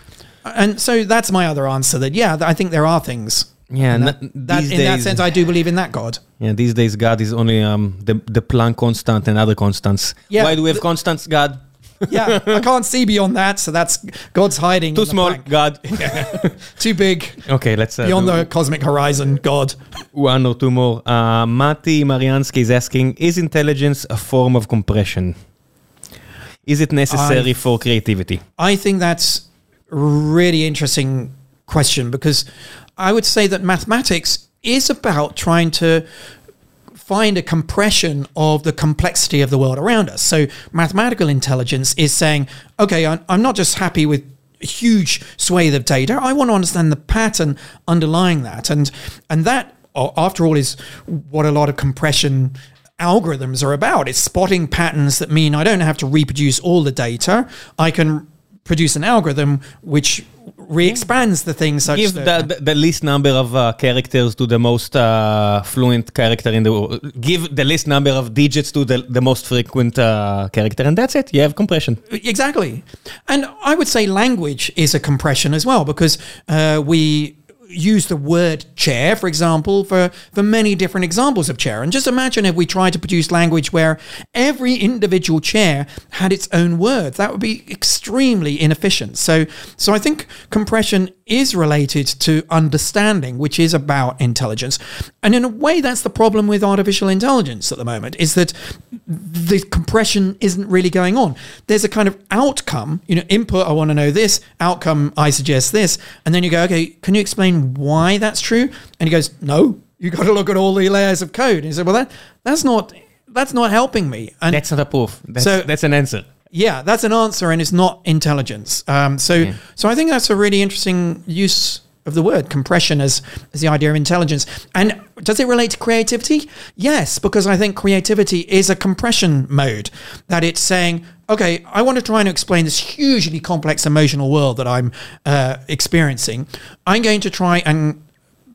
And so that's my other answer, that, yeah, I think there are things. Yeah, and that sense, I do believe in that God. Yeah, these days God is only the Planck constant and other constants. Yeah, why do we have constants, God? Yeah, I can't see beyond that, so that's God's hiding. Too small, God. Too big. Okay, let's... beyond the cosmic horizon, God. One or two more. Mati Mariansky is asking, is intelligence a form of compression? Is it necessary for creativity? I think that's... really interesting question, because I would say that mathematics is about trying to find a compression of the complexity of the world around us. So mathematical intelligence is saying, okay, I'm not just happy with a huge swathe of data. I want to understand the pattern underlying that. And that, after all, is what a lot of compression algorithms are about. It's spotting patterns that mean I don't have to reproduce all the data. I can produce an algorithm which re-expands the thing such give that... Give the least number of characters to the most fluent character in the world. Give the least number of digits to the most frequent character, and that's it. You have compression. Exactly. And I would say language is a compression as well, because we use the word chair, for example, for many different examples of chair. And just imagine if we tried to produce language where every individual chair had its own word. That would be extremely inefficient. So I think compression is related to understanding, which is about intelligence. And in a way, that's the problem with artificial intelligence at the moment, is that the compression isn't really going on. There's a kind of outcome, you know, input, I want to know this, outcome, I suggest this. And then you go, okay, can you explain why that's true? And he goes, no, you got to look at all the layers of code. And he said, well, that's not helping me. And that's not a proof. That's an answer. Yeah, that's an answer, and it's not intelligence. So I think that's a really interesting use of the word compression as the idea of intelligence. And does it relate to creativity? Yes, because I think creativity is a compression mode, that it's saying, okay, I want to try and explain this hugely complex emotional world that I'm experiencing. I'm going to try and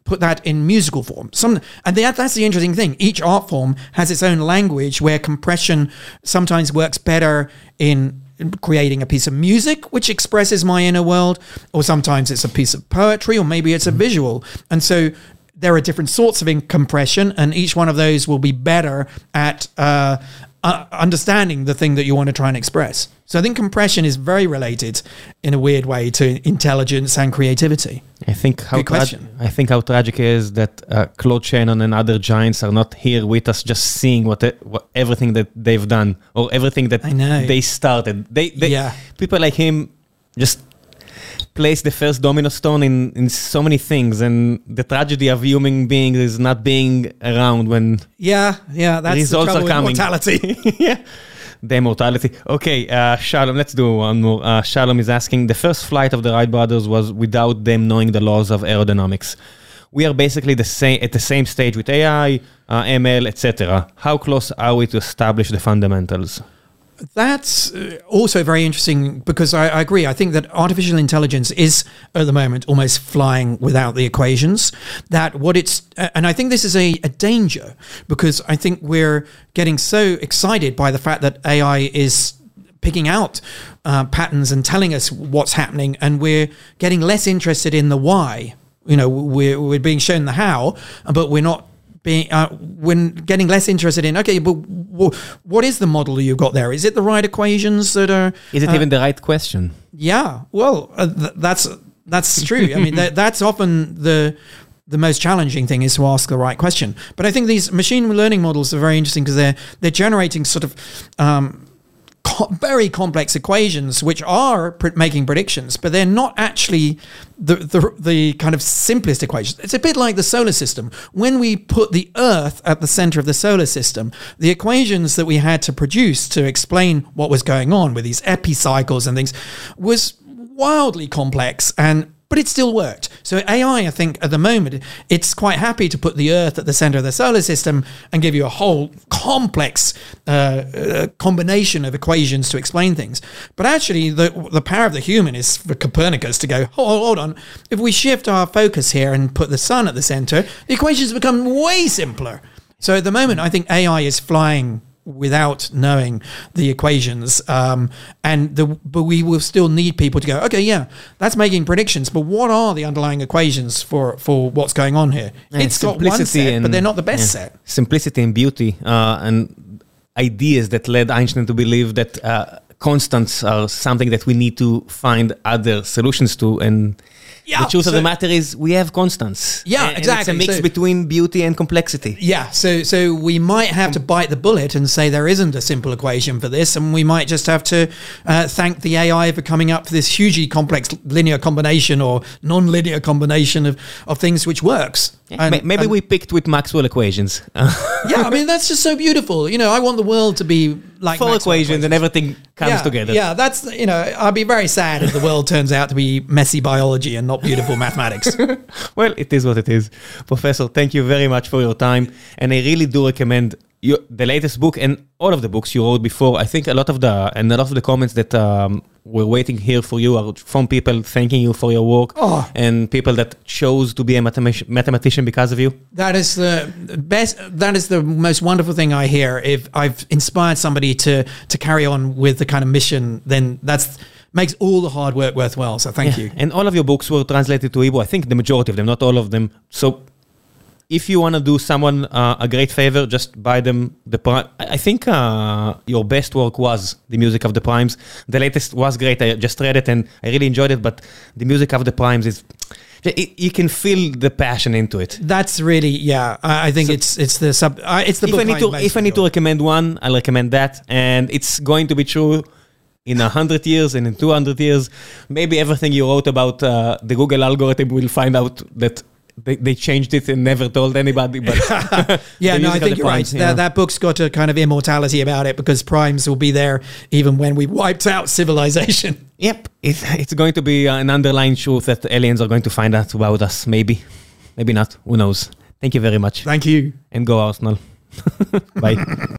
put that in musical form. That's the interesting thing. Each art form has its own language, where compression sometimes works better in creating a piece of music which expresses my inner world, or sometimes it's a piece of poetry, or maybe it's a visual. And so there are different sorts of compression, and each one of those will be better at understanding the thing that you want to try and express. So I think compression is very related in a weird way to intelligence and creativity. I think how tragic it is that Claude Shannon and other giants are not here with us, just seeing what everything that they've done, or everything that they started. People like him just place the first domino stone in so many things, and the tragedy of human beings is not being around when that's results the are coming. Mortality. The mortality. Okay, Shalom, let's do one more. Shalom is asking, the first flight of the Wright brothers was without them knowing the laws of aerodynamics. We are basically at the same stage with AI, ML, etc. How close are we to establish the fundamentals? That's also very interesting, because I agree. I think that artificial intelligence is, at the moment, almost flying without the equations. And I think this is a danger, because I think we're getting so excited by the fact that AI is picking out patterns and telling us what's happening, and we're getting less interested in the why. You know, we're being shown the how, but we're not. When getting less interested in, okay, but what is the model you've got there? Is it the right equations that are? Is it even the right question? Yeah, well, that's true. I mean, that's often the most challenging thing, is to ask the right question. But I think these machine learning models are very interesting, because they're generating sort of very complex equations which are making predictions, but they're not actually the kind of simplest equations. It's a bit like the solar system. When we put the Earth at the center of the solar system, the equations that we had to produce to explain what was going on with these epicycles and things was wildly complex, but it still worked. So AI, I think, at the moment, it's quite happy to put the Earth at the center of the solar system and give you a whole complex combination of equations to explain things. But actually, the power of the human is for Copernicus to go, hold on, if we shift our focus here and put the sun at the center, the equations become way simpler. So at the moment, I think AI is flying without knowing the equations, but we will still need people to go, okay, yeah, that's making predictions, but what are the underlying equations for what's going on here? Yeah, it's got one set, but they're not the best set. Simplicity and beauty, and ideas that led Einstein to believe that constants are something that we need to find other solutions to, and the truth of the matter is we have constants. Yeah, and exactly. It's a mix between beauty and complexity. Yeah, so we might have to bite the bullet and say there isn't a simple equation for this, and we might just have to thank the AI for coming up with this hugely complex linear combination or non-linear combination of things which works. Yeah. Maybe we picked with Maxwell equations. Yeah, I mean, that's just so beautiful. You know, I want the world to be like full equations and everything comes together. Yeah, that's, you know, I'd be very sad if the world turns out to be messy biology and not beautiful mathematics. Well, it is what it is. Professor, thank you very much for your time. And I really do recommend the latest book and all of the books you wrote before, I think a lot of the comments that were waiting here for you are from people thanking you for your work and people that chose to be a mathematician because of you. That is the best. That is the most wonderful thing I hear. If I've inspired somebody to carry on with the kind of mission, then that's makes all the hard work worthwhile. So thank you. And all of your books were translated to Hebrew. I think the majority of them, not all of them. So if you want to do someone a great favor, just buy them the prime. I think your best work was The Music of the Primes. The latest was great. I just read it and I really enjoyed it. But The Music of the Primes is... you can feel the passion into it. That's really, yeah. I think so, it's the book. If I need to recommend one, I'll recommend that. And it's going to be true in 100 years and in 200 years. Maybe everything you wrote about the Google algorithm, we'll find out that they changed it and never told anybody. But yeah, no, I think you're right. That book's got a kind of immortality about it because primes will be there even when we wiped out civilization. Yep. It's going to be an underlying truth that aliens are going to find out about us. Maybe. Maybe not. Who knows? Thank you very much. Thank you. And go Arsenal. Bye.